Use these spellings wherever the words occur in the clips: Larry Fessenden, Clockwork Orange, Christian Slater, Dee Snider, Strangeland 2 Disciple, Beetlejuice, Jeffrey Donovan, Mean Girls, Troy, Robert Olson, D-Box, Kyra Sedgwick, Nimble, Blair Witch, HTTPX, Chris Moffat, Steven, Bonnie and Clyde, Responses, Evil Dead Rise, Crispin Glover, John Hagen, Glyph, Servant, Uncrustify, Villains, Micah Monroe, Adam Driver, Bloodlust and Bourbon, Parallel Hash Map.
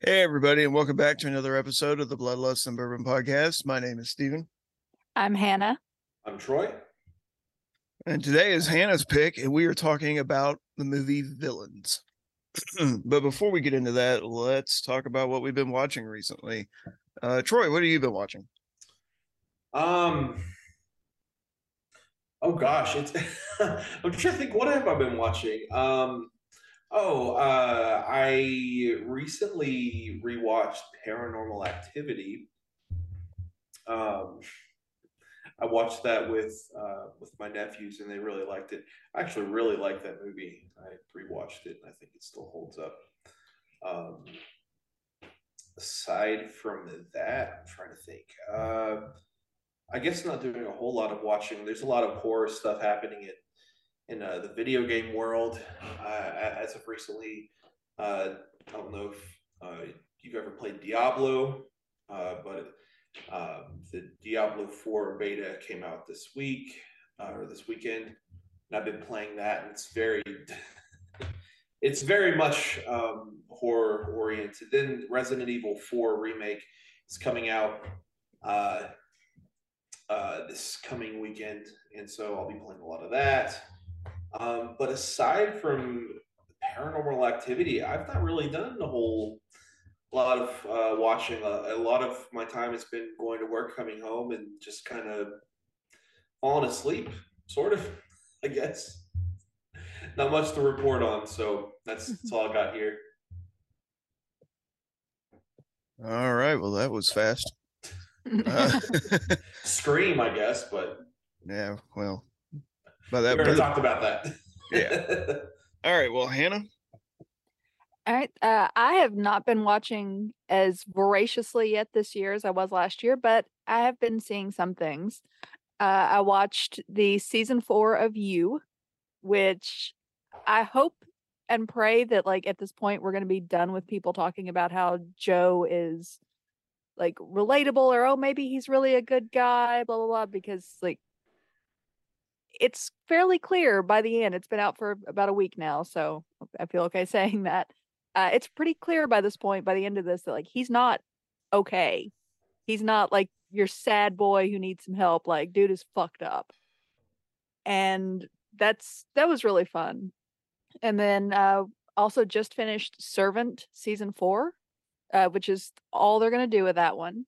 Hey, everybody, and welcome back to another episode of the Bloodlust and Bourbon podcast. My name is Steven. I'm Hannah. I'm Troy. And today is Hannah's pick, and we are talking about the movie Villains. But before we get into that, let's talk about what we've been watching recently. Troy, what have you been watching? Oh, gosh. It's I'm trying to think, what have I been watching? I recently rewatched Paranormal Activity. I watched that with my nephews, and they really liked it. I actually really liked that movie. I rewatched it, and I think it still holds up. Aside from that, I'm trying to think. I guess I'm not doing a whole lot of watching. There's a lot of horror stuff happening in the video game world, as of recently. I don't know if you've ever played Diablo, but the Diablo 4 beta came out this week, or this weekend, and I've been playing that, and it's very much horror-oriented. Then Resident Evil 4 Remake is coming out this coming weekend, and so I'll be playing a lot of that. But aside from Paranormal Activity, I've not really done a whole lot of watching. A lot of my time has been going to work, coming home, and just kind of falling asleep, sort of, I guess. Not much to report on, so that's all I got here. All right, well, that was fast. Scream, I guess, but... Yeah, well... By that, we already talked about that. Yeah. All right. Well, Hannah. All right. I have not been watching as voraciously yet this year as I was last year, but I have been seeing some things. I watched the season 4 of You, which I hope and pray that, like, at this point, we're going to be done with people talking about how Joe is, like, relatable, or, oh, maybe he's really a good guy, blah, blah, blah, because, like, it's fairly clear by the end. It's been out for about a week now, so I feel okay saying that. It's pretty clear by this point, by the end of this, that, like, he's not okay. He's not, like, your sad boy who needs some help. Like, dude is fucked up. And that was really fun. And then also just finished Servant season 4, which is all they're going to do with that one.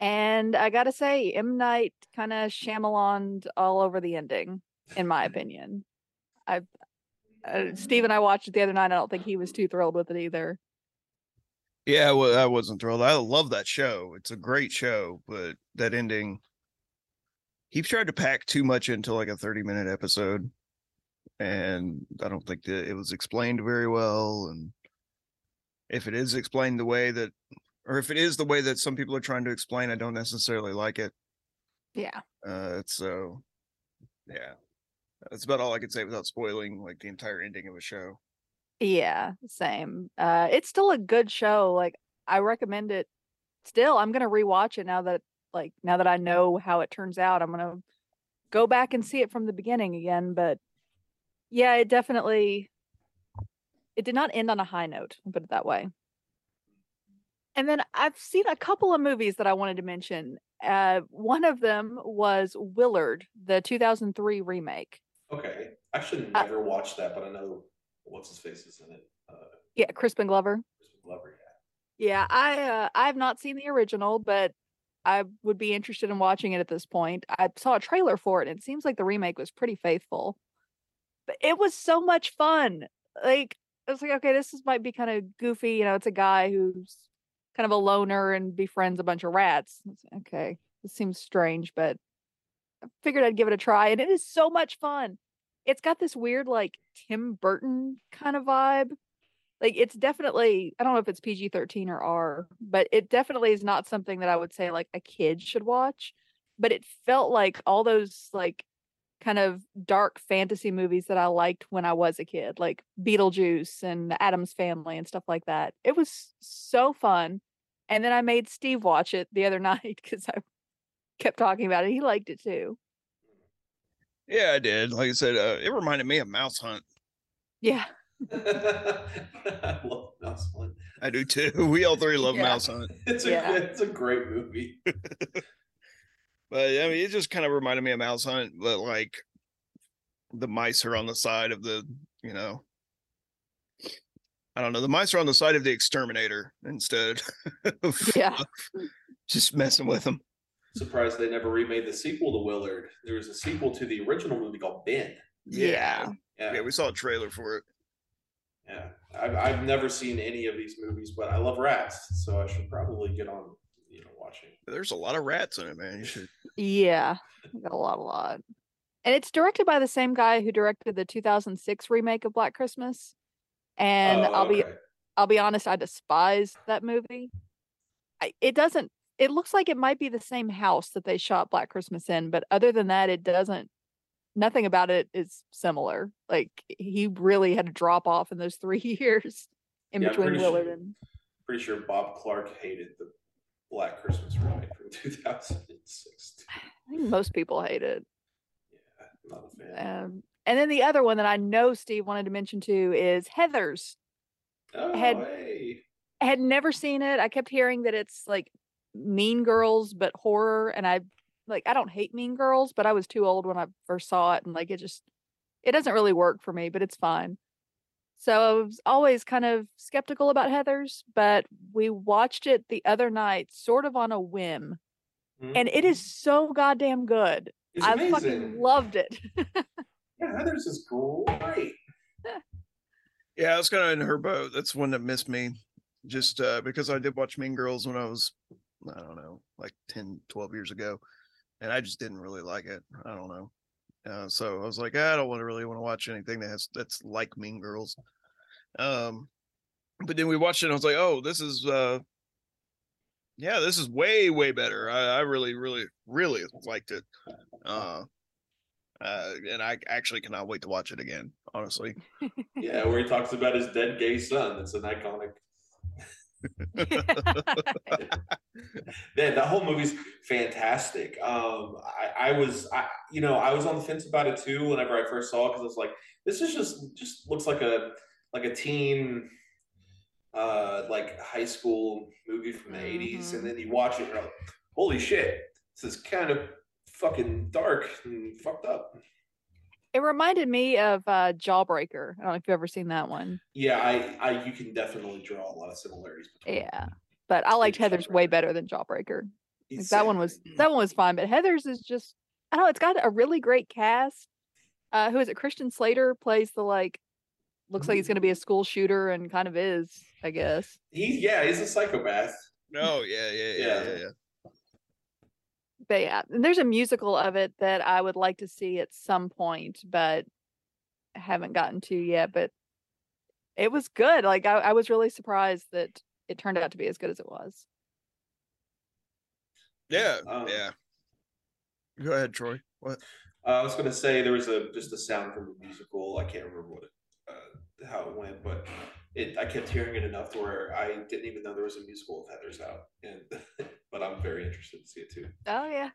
And I gotta say, M. Night kind of Shyamalan'd all over the ending, in my opinion. Steve and I watched it the other night. I don't think he was too thrilled with it either. Yeah, well, I wasn't thrilled. I love that show. It's a great show, but that ending, he tried to pack too much into, like, a 30-minute episode, and I don't think that it was explained very well. And if it is explained the way that, or if it is the way that some people are trying to explain, I don't necessarily like it. Yeah. So, yeah. That's about all I can say without spoiling, like, the entire ending of a show. Yeah, same. It's still a good show. Like, I recommend it still. I'm going to rewatch it now that I know how it turns out. I'm going to go back and see it from the beginning again. But, yeah, it definitely... It did not end on a high note, I'll put it that way. And then I've seen a couple of movies that I wanted to mention. One of them was Willard, the 2003 remake. Okay. I actually never watched that, but I know what's his face is in it. Yeah, Crispin Glover. Crispin Glover, yeah. Yeah, I have not seen the original, but I would be interested in watching it at this point. I saw a trailer for it, and it seems like the remake was pretty faithful. But it was so much fun. Like, I was like, okay, this might be kind of goofy. You know, it's a guy who's kind of a loner and befriends a bunch of rats. Okay, this seems strange, but I figured I'd give it a try. And it is so much fun. It's got this weird, like, Tim Burton kind of vibe. Like, it's definitely, I don't know if it's PG-13 or R, but it definitely is not something that I would say, like, a kid should watch. But it felt like all those, like, kind of dark fantasy movies that I liked when I was a kid, like Beetlejuice and Addams Family and stuff like that. It was so fun. And then I made Steve watch it the other night because I kept talking about it. He liked it too. Yeah, I did. Like I said, it reminded me of Mouse Hunt. Yeah. I love Mouse Hunt. I do too. We all three love Mouse Hunt. It's a great movie. But I mean, it just kind of reminded me of Mouse Hunt, but like the mice are on the side of the, you know, I don't know, the mice are on the side of the exterminator instead of just messing with them. Surprised they never remade the sequel to Willard. There was a sequel to the original movie called Ben. Yeah, we saw a trailer for it. Yeah, I've never seen any of these movies, but I love rats, so I should probably get on. You know, watching. There's a lot of rats in it, man. You should. Yeah, a lot. And it's directed by the same guy who directed the 2006 remake of Black Christmas. And I'll be honest, I despise that movie. It looks like it might be the same house that they shot Black Christmas in, but other than that, nothing about it is similar. Like, he really had to drop off in those 3 years in between Willard and. Pretty sure Bob Clark hated the Black Christmas remake from 2006. I think most people hate it. Yeah, not a fan. And then the other one that I know Steve wanted to mention too is Heathers. I had never seen it. I kept hearing that it's like Mean Girls but horror, and I don't hate Mean Girls, but I was too old when I first saw it, and like it doesn't really work for me, but it's fine. So I was always kind of skeptical about Heathers, but we watched it the other night, sort of on a whim. Mm-hmm. And it is so goddamn good. It's amazing. Fucking loved it. Heathers is great. Yeah, I was kind of in her boat. That's one that missed me. Just because I did watch Mean Girls when I was, I don't know, like 10, 12 years ago. And I just didn't really like it. I don't know. So I was like, I don't really want to watch anything that's like Mean Girls. But then we watched it and I was like, oh, this is way, way better. I really, really, really liked it. And I actually cannot wait to watch it again, honestly. Yeah, where he talks about his dead gay son. That's an iconic. That whole movie's fantastic. I was on the fence about it too whenever I first saw it, because I was like, this is just looks like a teen like high school movie from the 80s, and then you watch it and you're like, holy shit, this is kind of fucking dark and fucked up. It reminded me of Jawbreaker. I don't know if you've ever seen that one. Yeah, you can definitely draw a lot of similarities between them. But I liked Heathers way better than Jawbreaker. Like, that one was fine, but Heathers is just, I don't know, it's got a really great cast. Who is it? Christian Slater plays the, like, looks like he's going to be a school shooter, and kind of is, I guess. He's a psychopath. No, yeah. But yeah, and there's a musical of it that I would like to see at some point, but haven't gotten to yet. But it was good. Like, I was really surprised that it turned out to be as good as it was. Yeah, yeah. Go ahead, Troy. What? I was going to say there was just a sound from the musical. I can't remember how it went, but I kept hearing it enough to where I didn't even know there was a musical of Heathers out. But I'm very interested to see it too. Oh yeah.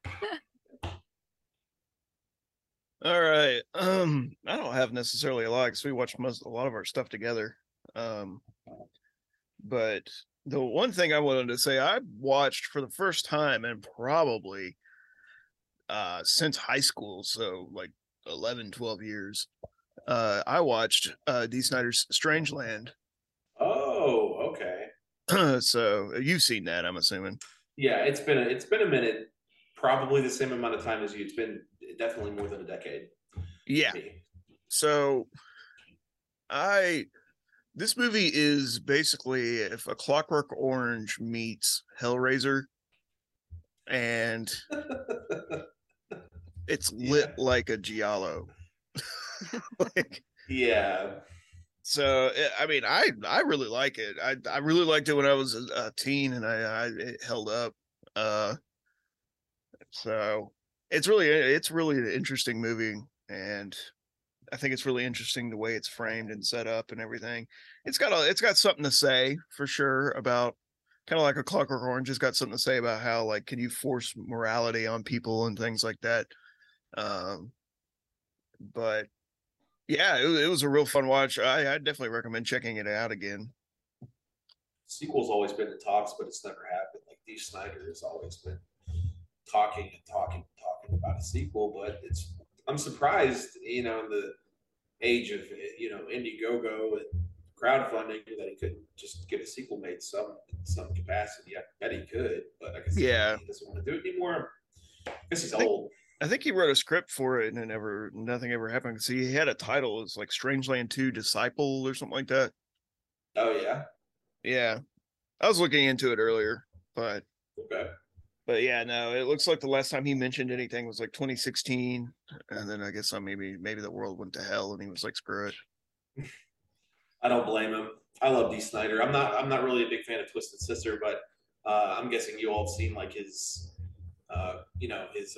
All right. I don't have necessarily a lot because we watched a lot of our stuff together. But the one thing I wanted to say, I watched for the first time and probably since high school, so like 11, 12 years, I watched Dee Snider's Strangeland. Oh, okay. So you've seen that, I'm assuming. Yeah, it's been a minute, probably the same amount of time as you. It's been definitely more than a decade. Yeah. So this movie is basically if a Clockwork Orange meets Hellraiser, and it's lit like a giallo. Like, yeah. So I mean, I really like it. I really liked it when I was a teen, and it held up. So it's really an interesting movie, and I think it's really interesting the way it's framed and set up and everything. It's got something to say for sure about, kind of like a Clockwork Orange. It's got something to say about how, like, can you force morality on people and things like that. But yeah, it was a real fun watch. I definitely recommend checking it out again. Sequel's always been in talks, but it's never happened. Like, Dee Snider has always been talking and talking and talking about a sequel, but I'm surprised, you know, in the age of, you know, Indiegogo and crowdfunding, that he couldn't just get a sequel made in some capacity. I bet he could, but I guess he doesn't want to do it anymore. I guess he's old. I think he wrote a script for it, and nothing ever happened. So he had a title. It's like Strangeland 2 Disciple or something like that. Oh, yeah? Yeah. I was looking into it earlier, but... Okay. But yeah, no, it looks like the last time he mentioned anything was like 2016. And then I guess maybe the world went to hell, and he was like, screw it. I don't blame him. I love Dee Snider. I'm not really a big fan of Twisted Sister, but I'm guessing you all have seen, like, his, you know, his...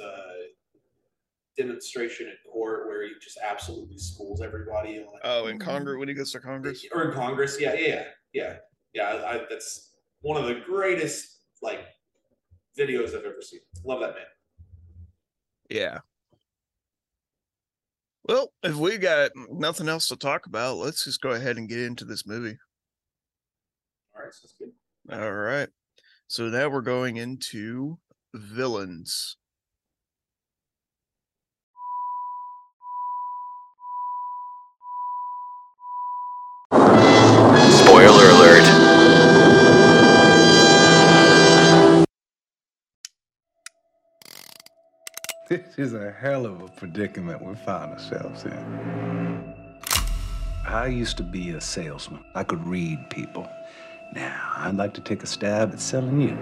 demonstration in court where he just absolutely schools everybody. Like, in Congress, when he goes to Congress, or in Congress, yeah. I that's one of the greatest, like, videos I've ever seen. Love that man. Yeah. Well, if we got nothing else to talk about, let's just go ahead and get into this movie. All right, sounds good. All right, so now we're going into Villains. This is a hell of a predicament we found ourselves in. I used to be a salesman. I could read people. Now, I'd like to take a stab at selling you.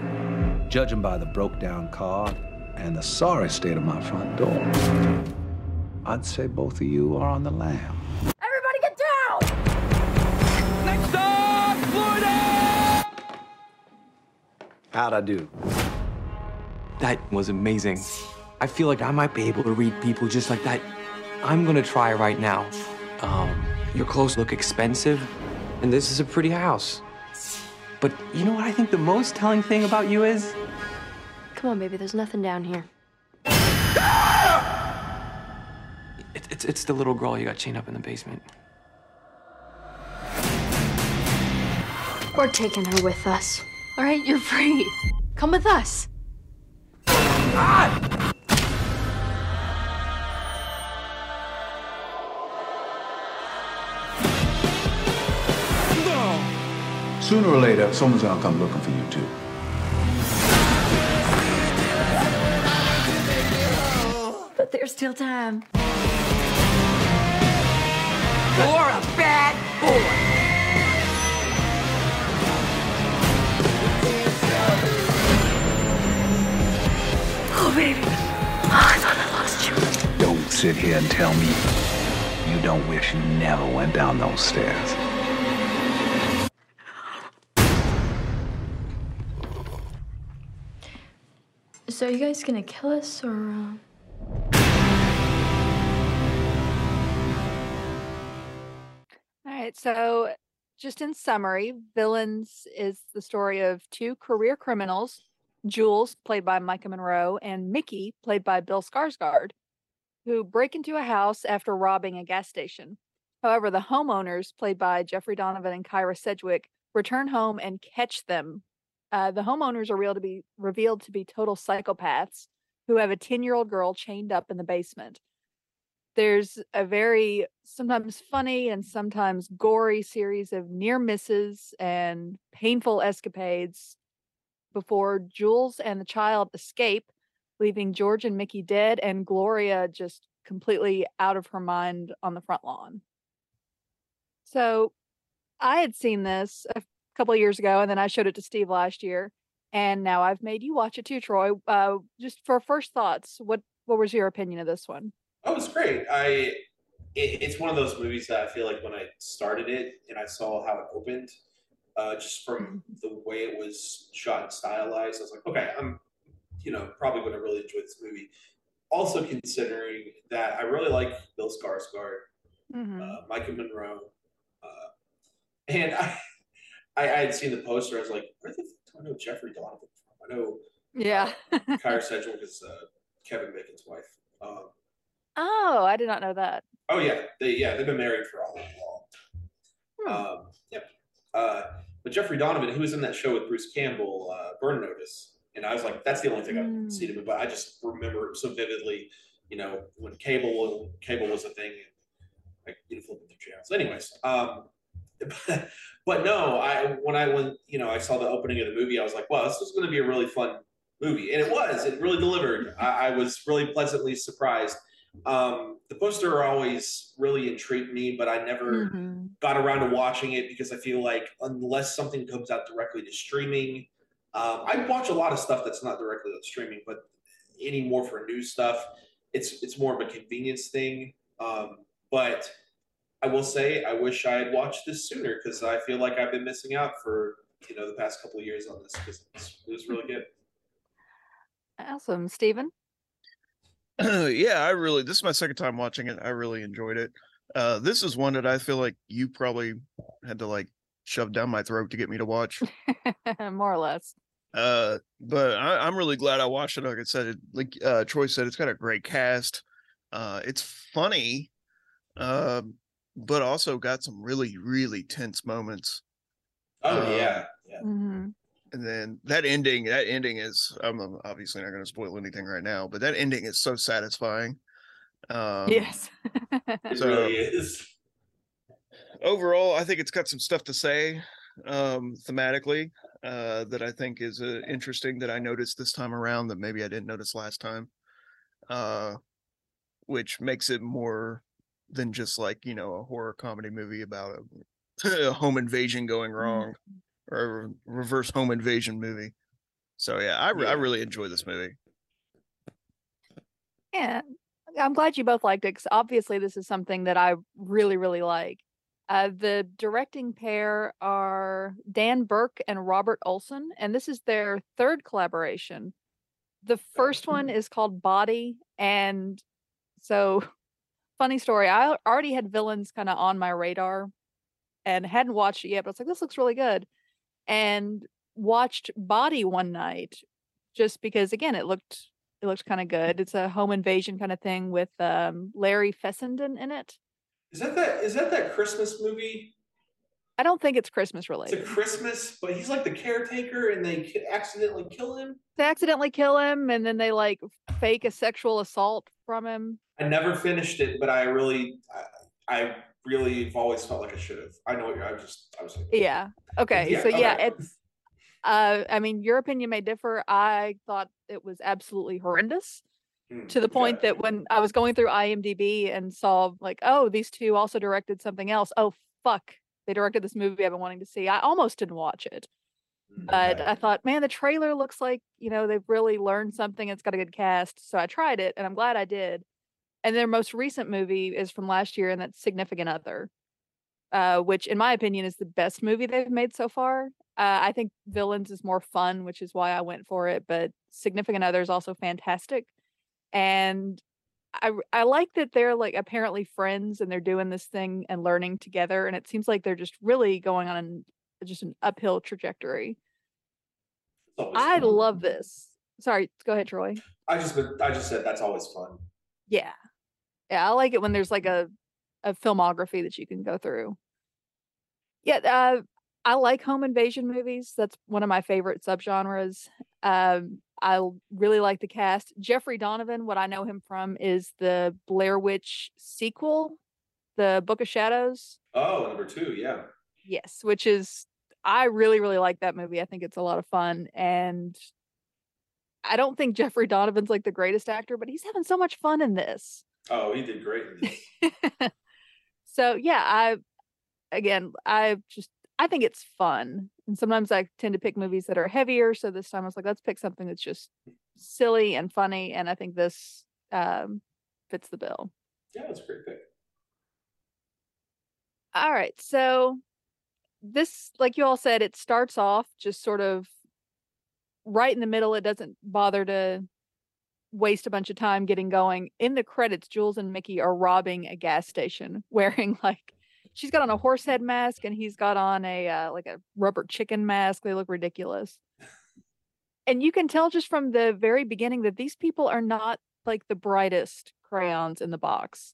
Judging by the broke-down car and the sorry state of my front door, I'd say both of you are on the lam. Everybody get down! Next up, Florida! How'd I do? That was amazing. I feel like I might be able to read people just like that. I'm gonna try right now. Your clothes look expensive, and this is a pretty house. But you know what I think the most telling thing about you is? Come on, baby, there's nothing down here. It's the little girl you got chained up in the basement. We're taking her with us. All right, you're free. Come with us. Ah! Sooner or later, someone's gonna come looking for you, too. But there's still time. You're a bad boy. Oh, baby. Oh, I thought I lost you. Don't sit here and tell me you don't wish you never went down those stairs. So are you guys gonna kill us, or? All right, so just in summary, Villains is the story of two career criminals, Jules, played by Micah Monroe, and Mickey, played by Bill Skarsgård, who break into a house after robbing a gas station. However, the homeowners, played by Jeffrey Donovan and Kyra Sedgwick, return home and catch them. The homeowners are revealed to be total psychopaths who have a 10-year-old girl chained up in the basement. There's a very sometimes funny and sometimes gory series of near misses and painful escapades before Jules and the child escape, leaving George and Mickey dead and Gloria just completely out of her mind on the front lawn. So I had seen this a couple of years ago, and then I showed it to Steve last year, and now I've made you watch it too, Troy. Just for first thoughts, what was your opinion of this one? Oh, it's great. It's one of those movies that I feel like when I started it and I saw how it opened, just from the way it was shot and stylized, I was like, okay, I'm, probably going to really enjoy this movie. Also considering that I really like Bill Skarsgård, Micah Monroe, and I had seen the poster. I was like, where the fuck do I know Jeffrey Donovan from? I know Kyra Sedgwick is Kevin Bacon's wife. Oh, I did not know that. Oh, yeah. They've been married for all long. But Jeffrey Donovan, who was in that show with Bruce Campbell, Burn Notice, and I was like, that's the only thing I've seen him in, but I just remember him so vividly, when cable was a thing, like, flipping through channels. Anyways, but no, when I saw the opening of the movie, I was like, wow, this is going to be a really fun movie. And it really delivered. I was really pleasantly surprised. The poster always really intrigued me, but I never got around to watching it because I feel like unless something comes out directly to streaming, I watch a lot of stuff that's not directly on streaming, but any more for new stuff, it's more of a convenience thing. But I will say, I wish I had watched this sooner because I feel like I've been missing out for the past couple of years on this because it was really good. Awesome, Steven. Yeah, this is my second time watching it. I really enjoyed it. This is one that I feel like you probably had to shove down my throat to get me to watch. More or less. But I'm really glad I watched it. Like I said, Troy said, it's got a great cast. It's funny, but also got some really, really tense moments. Oh, yeah. Mm-hmm. And then that ending is, I'm obviously not going to spoil anything right now, but that ending is so satisfying. Yes. It really is. Overall, I think it's got some stuff to say thematically that I think is interesting that I noticed this time around that maybe I didn't notice last time, which makes it more than just a horror comedy movie about a home invasion going wrong. Mm-hmm. Or a reverse home invasion movie. So yeah, I really enjoy this movie. Yeah, I'm glad you both liked it because obviously this is something that I really, really like. The directing pair are Dan Burke and Robert Olson, and this is their third collaboration. The first one is called Body, and so funny story, I already had Villains kind of on my radar and hadn't watched it yet, but I was like, this looks really good. And watched Body one night just because, again, it looked kind of good. It's a home invasion kind of thing with Larry Fessenden in it. Is that Christmas movie? I don't think it's Christmas related. It's a Christmas, but he's the caretaker and they accidentally kill him. They accidentally kill him and then they fake a sexual assault from him. I never finished it, but I really have always felt like I should have. I know what you're, I was like, yeah. Okay. Yeah, so okay. Yeah, it's, I mean, your opinion may differ. I thought it was absolutely horrendous to the point that when I was going through IMDb and saw these two also directed something else. Oh, fuck. They directed this movie I've been wanting to see. I almost didn't watch it, but I thought, man, the trailer looks like, they've really learned something. It's got a good cast. So I tried it and I'm glad I did. And their most recent movie is from last year, and that's Significant Other, which, in my opinion, is the best movie they've made so far. I think Villains is more fun, which is why I went for it, but Significant Other is also fantastic. And I like that they're, apparently friends, and they're doing this thing and learning together, and it seems like they're just really going on an uphill trajectory. I love this. Sorry, go ahead, Troy. I just said that's always fun. Yeah. Yeah, I like it when there's a filmography that you can go through. Yeah, I like home invasion movies. That's one of my favorite subgenres. I really like the cast. Jeffrey Donovan, what I know him from is the Blair Witch sequel, The Book of Shadows. Oh, number 2, yeah. Yes, which is, I really, really like that movie. I think it's a lot of fun. And I don't think Jeffrey Donovan's like the greatest actor, but he's having so much fun in this. Oh, he did great in this. So, yeah, I think it's fun. And sometimes I tend to pick movies that are heavier. So this time I was like, let's pick something that's just silly and funny. And I think this fits the bill. Yeah, that's a great pick. All right. So this, like you all said, it starts off just sort of right in the middle. It doesn't bother to waste a bunch of time getting going. In the credits, Jules and Mickey are robbing a gas station wearing like, she's got on a horse head mask and he's got on a like a rubber chicken mask. They look ridiculous. And you can tell just from the very beginning that these people are not like the brightest crayons in the box.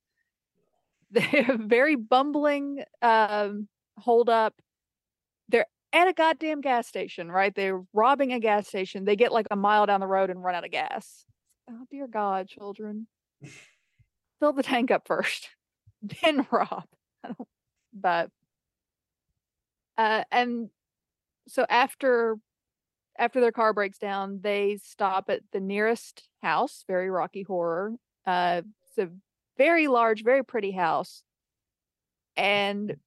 They're very bumbling, hold up. They're at a goddamn gas station, right? They're robbing a gas station. They get like a mile down the road and run out of gas. Oh, dear God, children. Fill the tank up first. Then rob. And so after their car breaks down, they stop at the nearest house, very Rocky Horror. It's a very large, very pretty house. And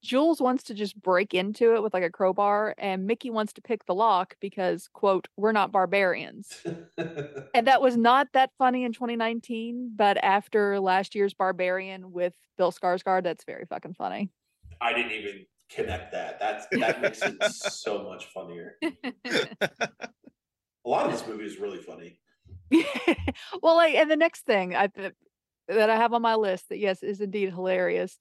Jules wants to just break into it with like a crowbar, and Mickey wants to pick the lock because, quote, we're not barbarians. And that was not that funny in 2019, but after last year's Barbarian with Bill Skarsgård, that's very fucking funny. I didn't even connect that. That makes it so much funnier. A lot of this movie is really funny. Well, like, and the next thing that I have on my list that, yes, is indeed hilarious.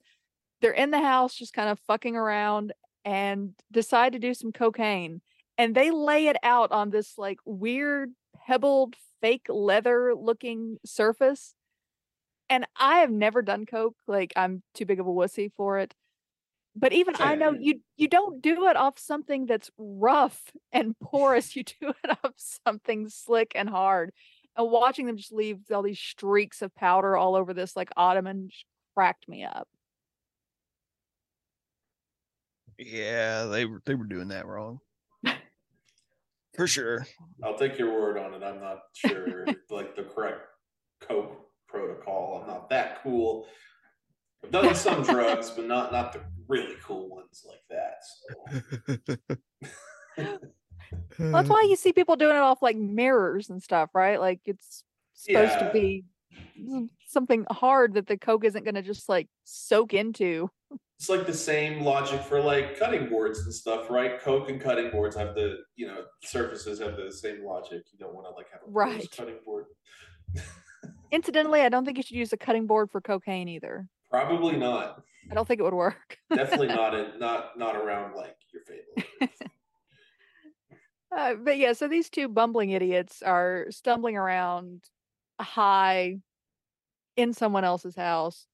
They're in the house just kind of fucking around and decide to do some cocaine. And they lay it out on this like weird pebbled fake leather looking surface. And I have never done coke. Like, I'm too big of a wussy for it. But even I know you don't do it off something that's rough and porous. You do it off something slick and hard. And watching them just leave all these streaks of powder all over this like ottoman cracked me up. Yeah, they were doing that wrong. For sure. I'll take your word on it. I'm not sure like the correct coke protocol. I'm not that cool. I've done some drugs, but not the really cool ones like that. So. Well, that's why you see people doing it off like mirrors and stuff, right? Like it's supposed to be something hard that the coke isn't going to just like soak into. It's like the same logic for like cutting boards and stuff, right? Coke and cutting boards have the, surfaces have the same logic. You don't want to like have a cutting board. Incidentally, I don't think you should use a cutting board for cocaine either. Probably not. I don't think it would work. Definitely not around like your family. But yeah, so these two bumbling idiots are stumbling around high in someone else's house.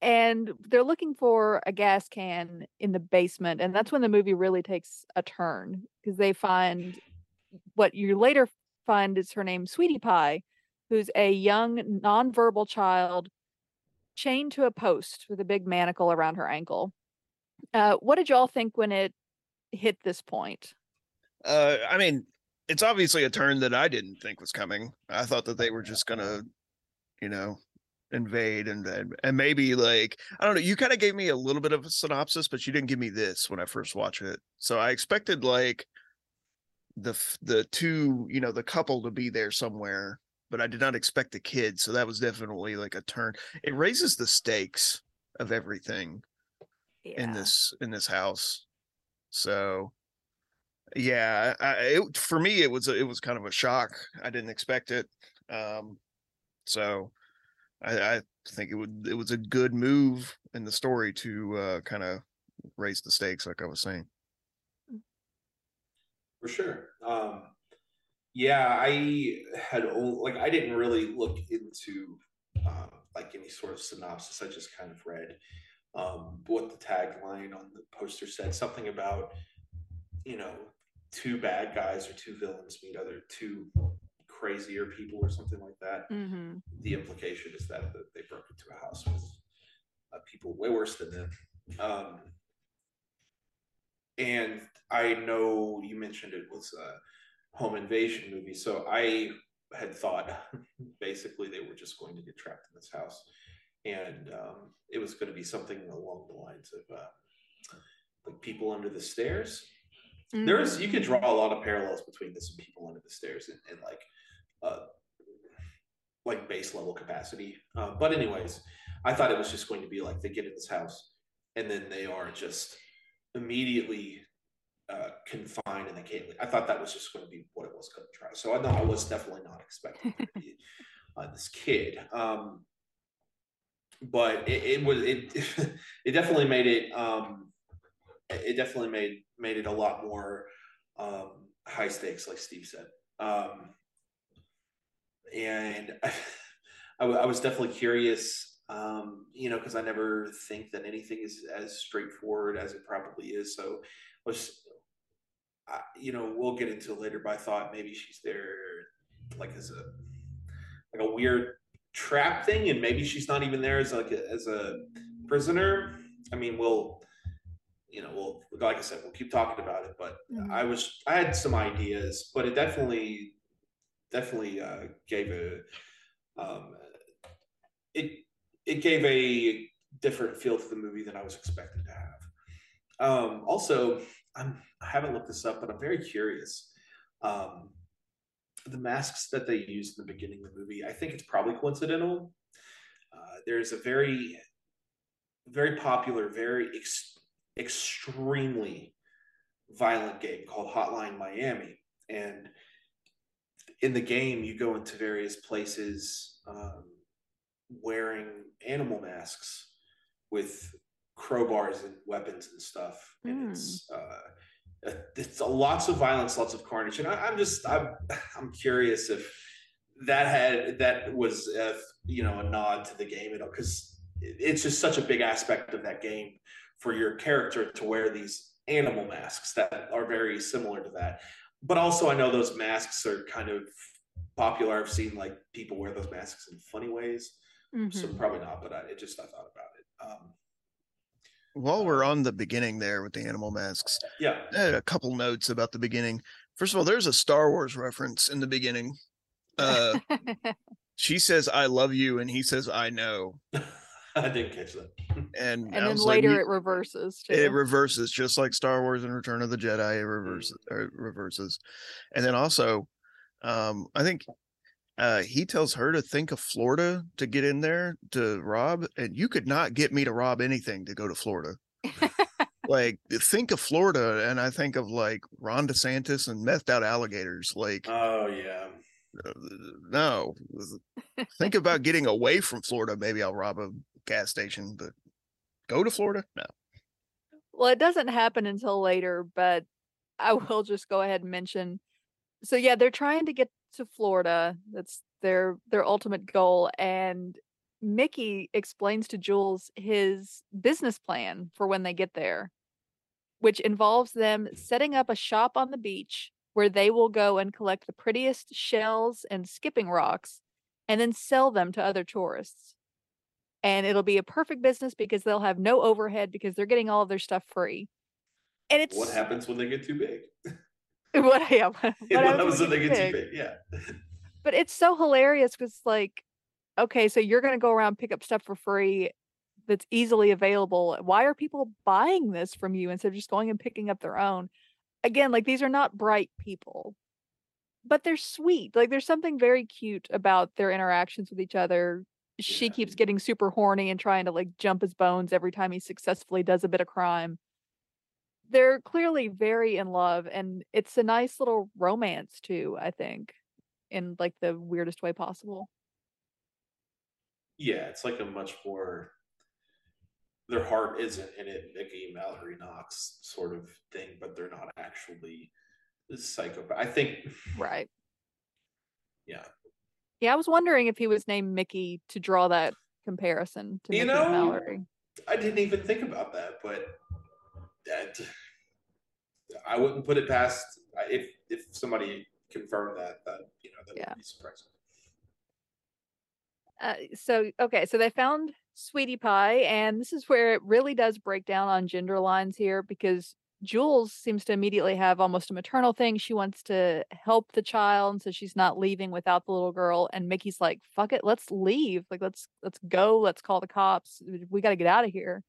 And they're looking for a gas can in the basement. And that's when the movie really takes a turn, because they find what you later find is her name, Sweetie Pie, who's a young nonverbal child chained to a post with a big manacle around her ankle. What did y'all think when it hit this point? I mean, it's obviously a turn that I didn't think was coming. I thought that they were just going to, invade and maybe like, I don't know, you kind of gave me a little bit of a synopsis, but you didn't give me this when I first watched it. So I expected like the two, the couple to be there somewhere, but I did not expect the kid. So that was definitely like a turn. It raises the stakes of everything in this house. So yeah, for me it was kind of a shock. I didn't expect it. So I think it was a good move in the story to kind of raise the stakes, like I was saying. For sure. I had I didn't really look into like any sort of synopsis. I just kind of read what the tagline on the poster said, something about, you know, two bad guys or two villains meet other two crazier people or something like that. Mm-hmm. The implication is that they broke into a house with people way worse than them. And I know you mentioned it was a home invasion movie, so I had thought basically they were just going to get trapped in this house, and it was going to be something along the lines of like People Under the Stairs. Mm-hmm. There's, you could draw a lot of parallels between this and People Under the Stairs and like base level capacity. But anyways, I thought it was just going to be like they get in this house and then they are just immediately confined and they can't leave. I thought that was just going to be what it was going to try. So I know I was definitely not expecting it to be this kid. But it definitely made it. It definitely made it a lot more high stakes, like Steve said. And I was definitely curious, you know, because I never think that anything is as straightforward as it probably is. So I was, you know, we'll get into it later, but I thought maybe she's there like as a weird trap thing, and maybe she's not even there as like as a prisoner. I mean, we'll like I said, we'll keep talking about it, but mm-hmm. I had some ideas, but it definitely gave a it gave a different feel to the movie than I was expecting to have. Also, I haven't looked this up, but I'm very curious. The masks that they used in the beginning of the movie, I think it's probably coincidental. There's a very, very popular, very extremely violent game called Hotline Miami, and in the game you go into various places wearing animal masks with crowbars and weapons and stuff, and it's lots of violence, lots of carnage, and I'm curious if that was you know, a nod to the game at all, because it's just such a big aspect of that game for your character to wear these animal masks that are very similar to that. But also I know those masks are kind of popular. I've seen like people wear those masks in funny ways. Mm-hmm. So probably not, but I thought about it. While we're on the beginning there with the animal masks, yeah, I had a couple notes about the beginning. First of all, there's a Star Wars reference in the beginning. She says, "I love you," and he says, "I know." I didn't catch that. And then later it reverses too. It reverses, just like Star Wars and Return of the Jedi. It reverses. And then also, I think he tells her to think of Florida to get in there to rob. And you could not get me to rob anything to go to Florida. Like, think of Florida, and I think of like Ron DeSantis and methed out alligators. Like, oh yeah. No. Think about getting away from Florida. Maybe I'll rob a gas station, but go to Florida? No. Well, it doesn't happen until later, but I will just go ahead and mention. So yeah, they're trying to get to Florida. That's their ultimate goal. And Mickey explains to Jules his business plan for when they get there, which involves them setting up a shop on the beach where they will go and collect the prettiest shells and skipping rocks and then sell them to other tourists. And it'll be a perfect business because they'll have no overhead because they're getting all of their stuff free. And it's what happens when they get too big. What happens when they get too big? Yeah. But it's so hilarious because, like, okay, so you're going to go around pick up stuff for free that's easily available. Why are people buying this from you instead of just going and picking up their own? Again, like, these are not bright people, but they're sweet. Like, there's something very cute about their interactions with each other. She keeps getting super horny and trying to like jump his bones every time he successfully does a bit of crime. They're clearly very in love, and it's a nice little romance too, I think, in like the weirdest way possible. Yeah, it's like a much more their heart isn't in it, Mickey Mallory Knox sort of thing, but they're not actually psychopath, I think. Right. Yeah. Yeah, I was wondering if he was named Mickey to draw that comparison to Mickey Mallory. I didn't even think about that, but that I wouldn't put it past if somebody confirmed that, you know, that would be surprising. So they found Sweetie Pie, and this is where it really does break down on gender lines here, because Jules seems to immediately have almost a maternal thing. She wants to help the child, and so she's not leaving without the little girl. And Mickey's like, fuck it, let's leave. Like, let's go. Let's call the cops. We got to get out of here.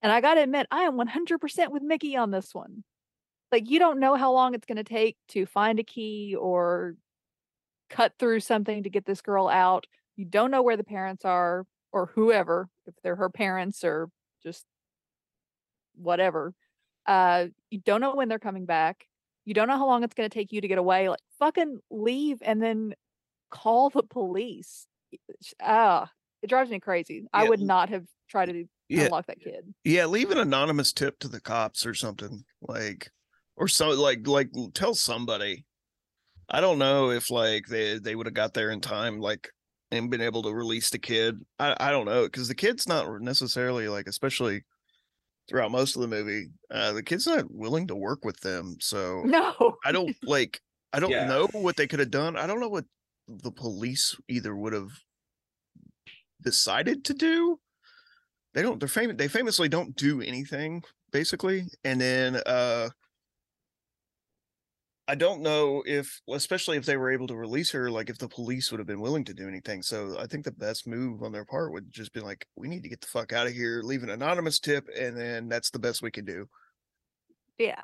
And I got to admit, I am 100% with Mickey on this one. Like, you don't know how long it's going to take to find a key or cut through something to get this girl out. You don't know where the parents are or whoever, if they're her parents or just whatever. You don't know when they're coming back. You don't know how long it's going to take you to get away. Like, fucking leave and then call the police. It drives me crazy. Yeah. I would not have tried to unlock that kid. Yeah, leave an anonymous tip to the cops or something. Like, or so, like tell somebody. I don't know if, like, they would have got there in time, like, and been able to release the kid. I don't know, because the kid's not necessarily, like, especially throughout most of the movie, the kid's not willing to work with them. So no, I don't know what they could have done. I don't know what the police either would have decided to do. They don't. They famously don't do anything, basically. And then I don't know if, especially if they were able to release her, like if the police would have been willing to do anything. So I think the best move on their part would just be like, we need to get the fuck out of here, leave an anonymous tip, and then that's the best we can do. Yeah.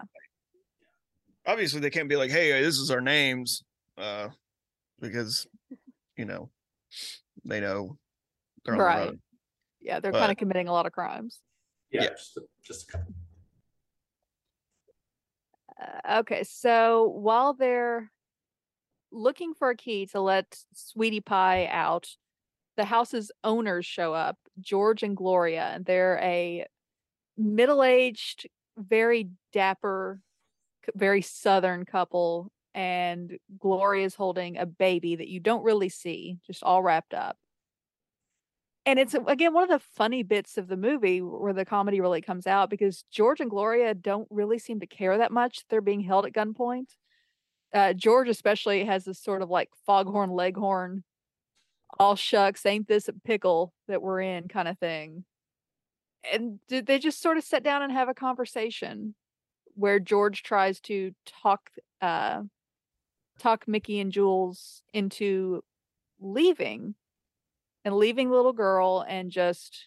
Obviously, they can't be like, hey, this is our names, because, you know, they know they're on the road. Yeah, they're kind of committing a lot of crimes. Yeah, yeah. Just a couple. Okay, so while they're looking for a key to let Sweetie Pie out, the house's owners show up, George and Gloria, and they're a middle-aged, very dapper, very Southern couple, and Gloria's holding a baby that you don't really see, just all wrapped up. And it's, again, one of the funny bits of the movie where the comedy really comes out, because George and Gloria don't really seem to care that much. They're being held at gunpoint. George especially has this sort of like foghorn leghorn, all shucks, ain't this a pickle that we're in kind of thing. And they just sort of sit down and have a conversation where George tries to talk Mickey and Jules into leaving. And leaving the little girl and just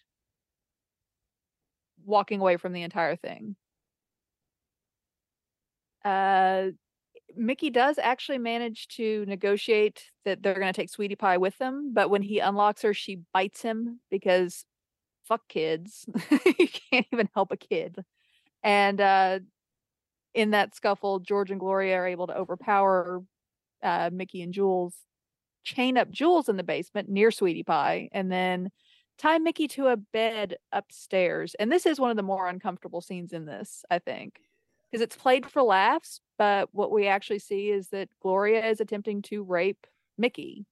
walking away from the entire thing. Mickey does actually manage to negotiate that they're going to take Sweetie Pie with them. But when he unlocks her, she bites him because fuck kids. You can't even help a kid. And in that scuffle, George and Gloria are able to overpower Mickey and Jules. Chain up Jules in the basement near Sweetie Pie, and then tie Mickey to a bed upstairs. And this is one of the more uncomfortable scenes in this, I think, because it's played for laughs, but what we actually see is that Gloria is attempting to rape Mickey,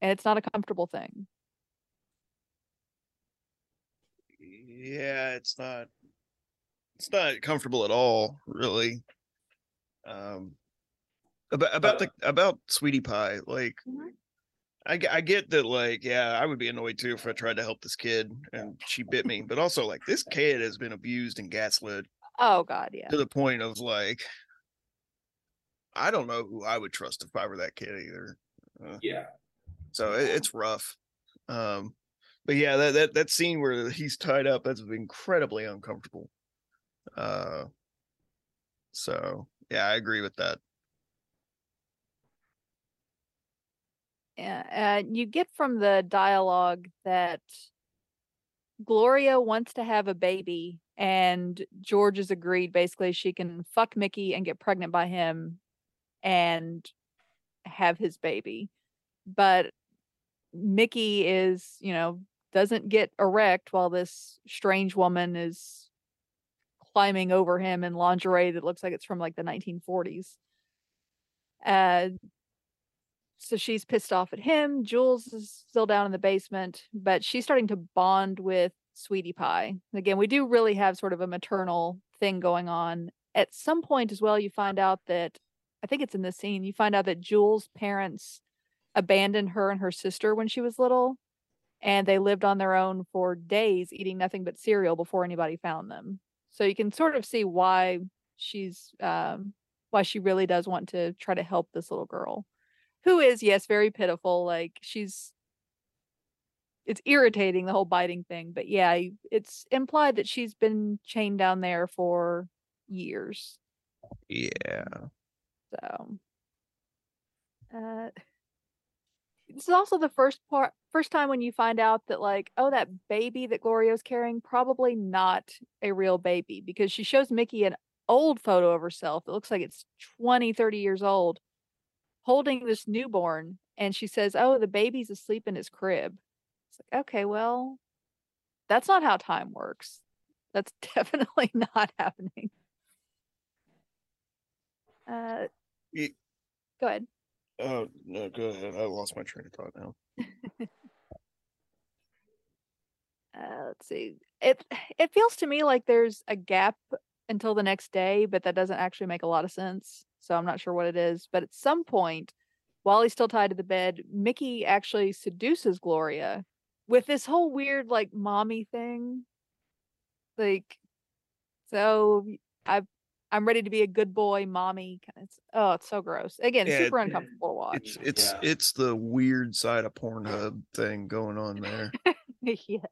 and it's not a comfortable thing. Yeah, it's not comfortable at all, really. About Sweetie Pie, like, mm-hmm. I get that, like, yeah, I would be annoyed too if I tried to help this kid and she bit me. But also, like, this kid has been abused and gaslit. Oh, God, yeah. To the point of, like, I don't know who I would trust if I were that kid either. Yeah. So it's rough. But yeah, that scene where he's tied up, that's incredibly uncomfortable. So, yeah, I agree with that. You get from the dialogue that Gloria wants to have a baby, and George has agreed basically she can fuck Mickey and get pregnant by him and have his baby. But Mickey is, you know, doesn't get erect while this strange woman is climbing over him in lingerie that looks like it's from like the 1940s. So she's pissed off at him. Jules is still down in the basement, but she's starting to bond with sweetie pie. Again, we do really have sort of a maternal thing going on. At some point as well, you find out that, I think it's in this scene, you find out that Jules' parents abandoned her and her sister when she was little, and they lived on their own for days eating nothing but cereal before anybody found them. So you can sort of see why she's why she really does want to try to help this little girl, who is, yes, very pitiful. Like, she's, it's irritating, the whole biting thing, but yeah, it's implied that she's been chained down there for years. Yeah. So this is also the first time when you find out that, like, oh, that baby that Glorio's carrying, probably not a real baby, because she shows Mickey an old photo of herself. It looks like it's 20-30 years old, holding this newborn, and she says, oh, the baby's asleep in his crib. It's like, okay, well, that's not how time works. That's definitely not happening. Go ahead. Oh, no, go ahead. I lost my train of thought now. Let's see. It feels to me like there's a gap until the next day, but that doesn't actually make a lot of sense. So I'm not sure what it is. But at some point, while he's still tied to the bed, Mickey actually seduces Gloria with this whole weird, like, mommy thing. Like, so I'm ready to be a good boy, mommy. It's so gross. Again, yeah, super uncomfortable to watch. It's the weird side of Pornhub thing going on there. Yes.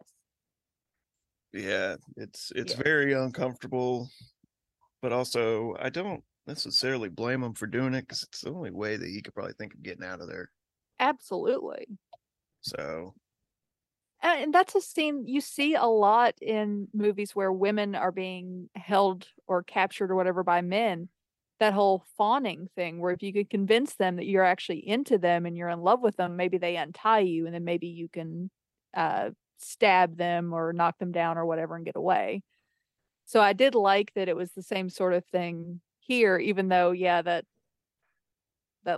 Yeah, it's very uncomfortable, but also I don't necessarily blame him for doing it, because it's the only way that he could probably think of getting out of there. Absolutely. So. And that's a scene you see a lot in movies where women are being held or captured or whatever by men. That whole fawning thing, where if you could convince them that you're actually into them and you're in love with them, maybe they untie you, and then maybe you can stab them or knock them down or whatever and get away. So I did like that it was the same sort of thing here, even though, yeah, that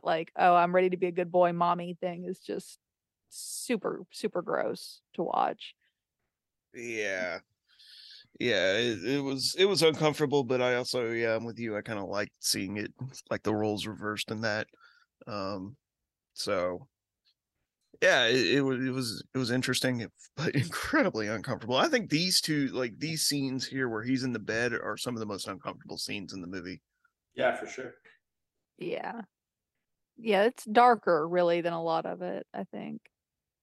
like, oh, I'm ready to be a good boy, mommy thing is just super, super gross to watch. Yeah, it was uncomfortable, but I also, yeah, I'm with you. I kind of liked seeing it, like, the roles reversed in that. So yeah, it was interesting, but incredibly uncomfortable. I think these two, like, these scenes here where he's in the bed are some of the most uncomfortable scenes in the movie. Yeah, for sure. Yeah, it's darker really than a lot of it, I think.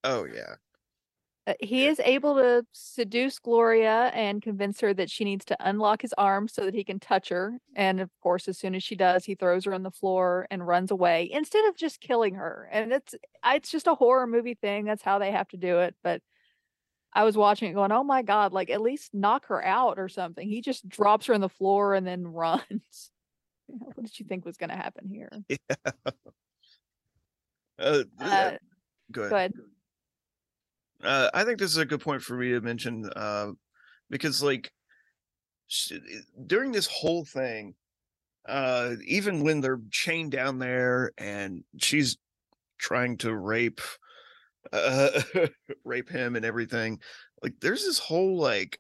Oh yeah. He is able to seduce Gloria and convince her that she needs to unlock his arm so that he can touch her. And of course, as soon as she does, he throws her on the floor and runs away instead of just killing her. And it's just a horror movie thing. That's how they have to do it. But I was watching it going, oh my God, like, at least knock her out or something. He just drops her on the floor and then runs. What did you think was going to happen here? Yeah. Go ahead. I think this is a good point for me to mention, because, like, during this whole thing, even when they're chained down there and she's trying to rape him and everything, like, there's this whole like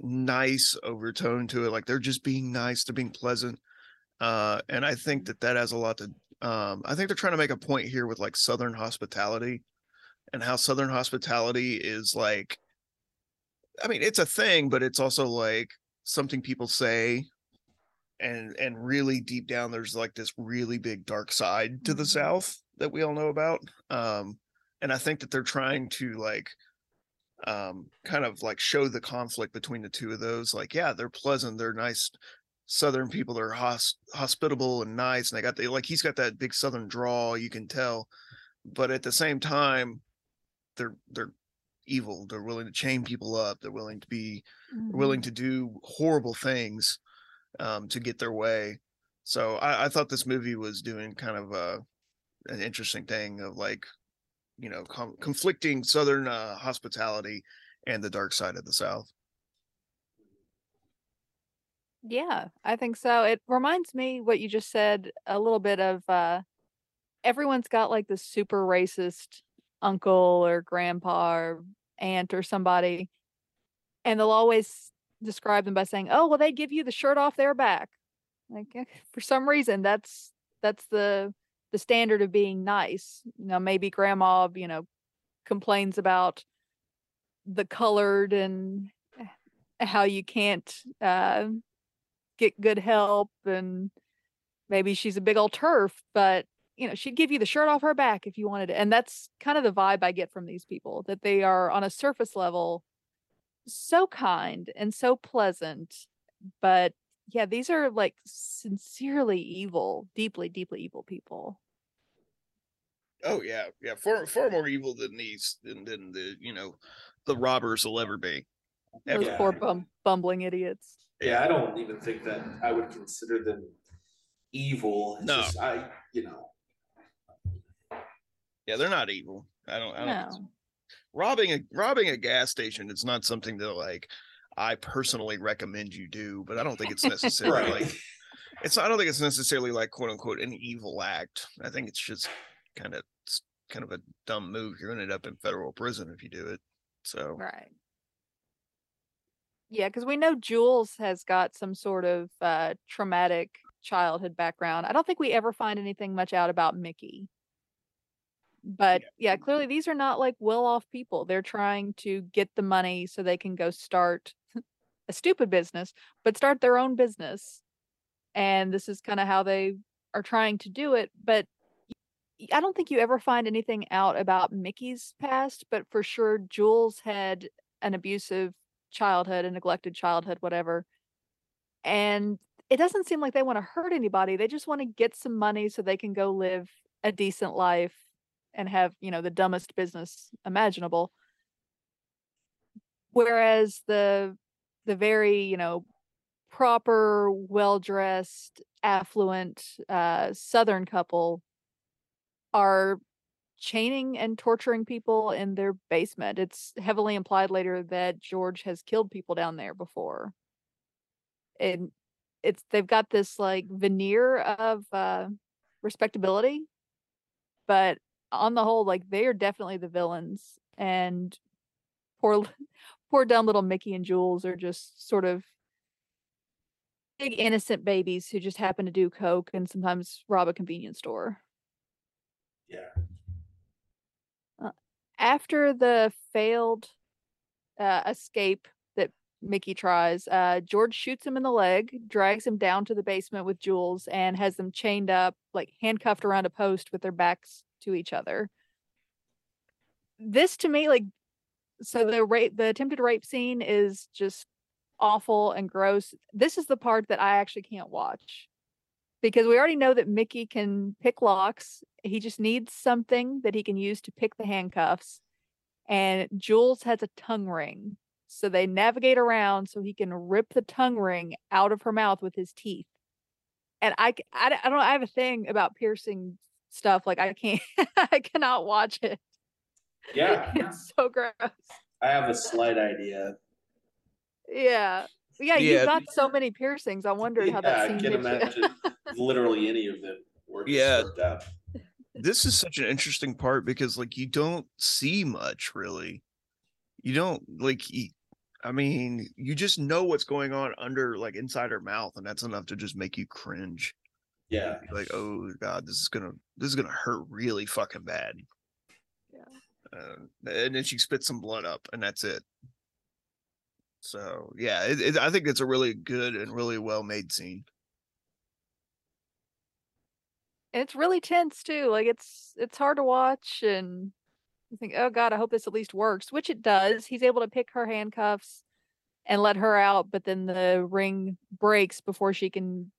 nice overtone to it. Like, they're just being nice, they're being pleasant, and I think that has a lot to. I think they're trying to make a point here with, like, Southern hospitality. And how Southern hospitality is, like, I mean, it's a thing, but it's also, like, something people say, and really deep down there's, like, this really big dark side to the South that we all know about. And I think that they're trying to, like, kind of, like, show the conflict between the two of those. Like, yeah, they're pleasant, they're nice Southern people, they're hospitable and nice, and they got the, like, he's got that big Southern drawl, you can tell, but at the same time, they're evil. They're willing to chain people up. They're willing to be willing to do horrible things to get their way. So I thought this movie was doing kind of an interesting thing of, like, you know, conflicting Southern hospitality and the dark side of the South. Yeah, I think so. It reminds me what you just said a little bit of everyone's got, like, this super racist uncle or grandpa or aunt or somebody And they'll always describe them by saying, oh, well, they give you the shirt off their back. Like, for some reason, that's the standard of being nice. You know, maybe grandma, you know, complains about the colored and how you can't get good help, and maybe she's a big old turf, but you know, she'd give you the shirt off her back if you wanted it. And that's kind of the vibe I get from these people, that they are on a surface level so kind and so pleasant, but yeah, these are like sincerely evil, deeply, deeply evil people. Oh yeah, yeah, far more evil than these, than the, you know, the robbers will ever be. Ever. Those poor bumbling idiots. Yeah, I don't even think that I would consider them evil. It's no, just, I, you know. Yeah, they're not evil. I don't. No. Robbing a gas station is not something that, like, I personally recommend you do, but I don't think it's necessarily right. Like, it's not, I don't think it's necessarily like quote unquote an evil act. I think it's just kind of a dumb move. You're gonna end up in federal prison if you do it. So right. Yeah, because we know Jules has got some sort of traumatic childhood background. I don't think we ever find anything much out about Mickey. But yeah, clearly these are not like well-off people. They're trying to get the money so they can go start a stupid business, but start their own business. And this is kind of how they are trying to do it. But I don't think you ever find anything out about Mickey's past, but for sure Jules had an abusive childhood, a neglected childhood, whatever. And it doesn't seem like they want to hurt anybody. They just want to get some money so they can go live a decent life and have, you know, the dumbest business imaginable. Whereas the very, you know, proper, well-dressed, affluent Southern couple are chaining and torturing people in their basement. It's heavily implied later that George has killed people down there before. And it's, they've got this like veneer of respectability, but on the whole, like, they are definitely the villains, and poor dumb little Mickey and Jules are just sort of big innocent babies who just happen to do coke and sometimes rob a convenience store. Yeah. After the failed escape that Mickey tries, George shoots him in the leg, drags him down to the basement with Jules, and has them chained up, like handcuffed around a post with their backs to each other. This to me, like, so the attempted rape scene is just awful and gross. This is the part that I actually can't watch, because we already know that Mickey can pick locks. He just needs something that he can use to pick the handcuffs. And Jules has a tongue ring, so they navigate around so he can rip the tongue ring out of her mouth with his teeth. And I don't, I have a thing about piercing stuff. Like, I can't, I cannot watch it. Yeah. It's so gross. I have a slight idea. Yeah. Yeah, yeah, you've got so many piercings. I wonder how that scene. I can imagine literally any of them working. Yeah. This is such an interesting part, because, like, you don't see much, really. You don't, like, I mean, you just know what's going on under, like, inside her mouth, and that's enough to just make you cringe. Yeah. Like, oh God, this is gonna hurt really fucking bad. Yeah. And then she spits some blood up, and that's it. So yeah, I think it's a really good and really well made scene. And it's really tense too. Like, it's hard to watch, and you think, oh God, I hope this at least works, which it does. He's able to pick her handcuffs and let her out, but then the ring breaks before she can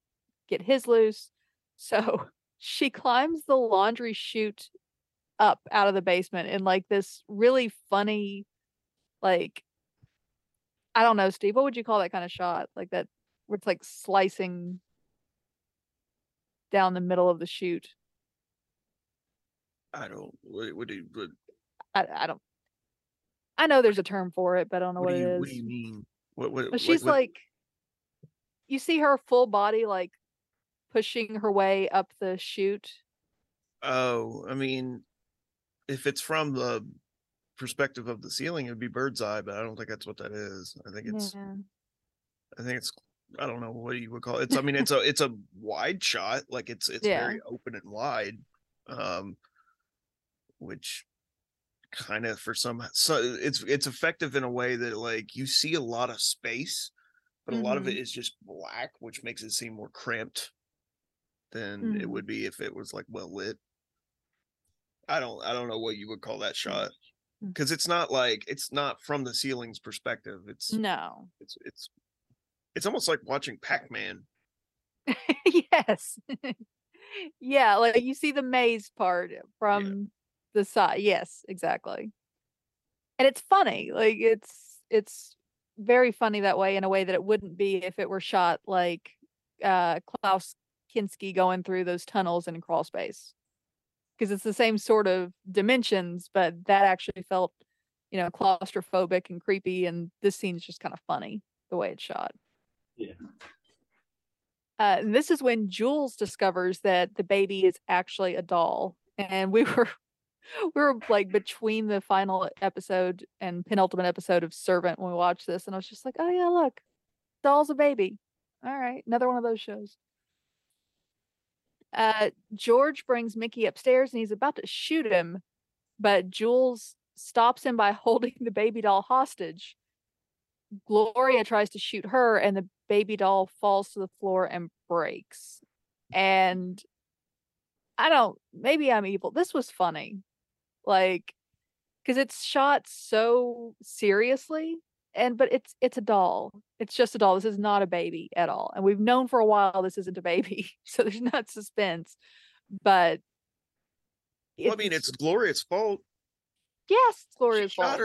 get his loose. So she climbs the laundry chute up out of the basement in like this really funny, like, I don't know, Steve, what would you call that kind of shot? Like that, where it's like slicing down the middle of the chute. I don't, what do you, what, I don't, I know there's a term for it, but I don't know what it is. What do you mean? What she's what, like, you see her full body, like pushing her way up the chute. Oh, I mean, if it's from the perspective of the ceiling, it would be bird's eye, but I don't think that's what that is. I think it's, yeah. I think it's, I don't know what you would call it. It's, I mean, it's a wide shot. Like it's yeah. very open and wide, which kind of for some, so it's effective in a way that like you see a lot of space, but a lot of it is just black, which makes it seem more cramped than it would be if it was like well lit. I don't know what you would call that shot, because it's not like, it's not from the ceiling's perspective. It's no, it's almost like watching Pac-Man. Yes. Yeah, like you see the maze part from the side. Yes, exactly. And it's funny. Like it's very funny that way, in a way that it wouldn't be if it were shot like Klaus Kinski going through those tunnels and crawl space. Because it's the same sort of dimensions, but that actually felt, you know, claustrophobic and creepy. And this scene's just kind of funny the way it's shot. Yeah. And this is when Jules discovers that the baby is actually a doll. And we were like between the final episode and penultimate episode of Servant when we watched this. And I was just like, oh yeah, look, doll's a baby. All right. Another one of those shows. George brings Mickey upstairs and he's about to shoot him, but Jules stops him by holding the baby doll hostage. Gloria tries to shoot her and the baby doll falls to the floor and breaks. And maybe I'm evil. This was funny. Like, because it's shot so seriously, but it's a doll. It's just a doll. This is not a baby at all. And we've known for a while this isn't a baby. So there's not suspense. But it's Gloria's fault. Yes, it's Gloria's fault.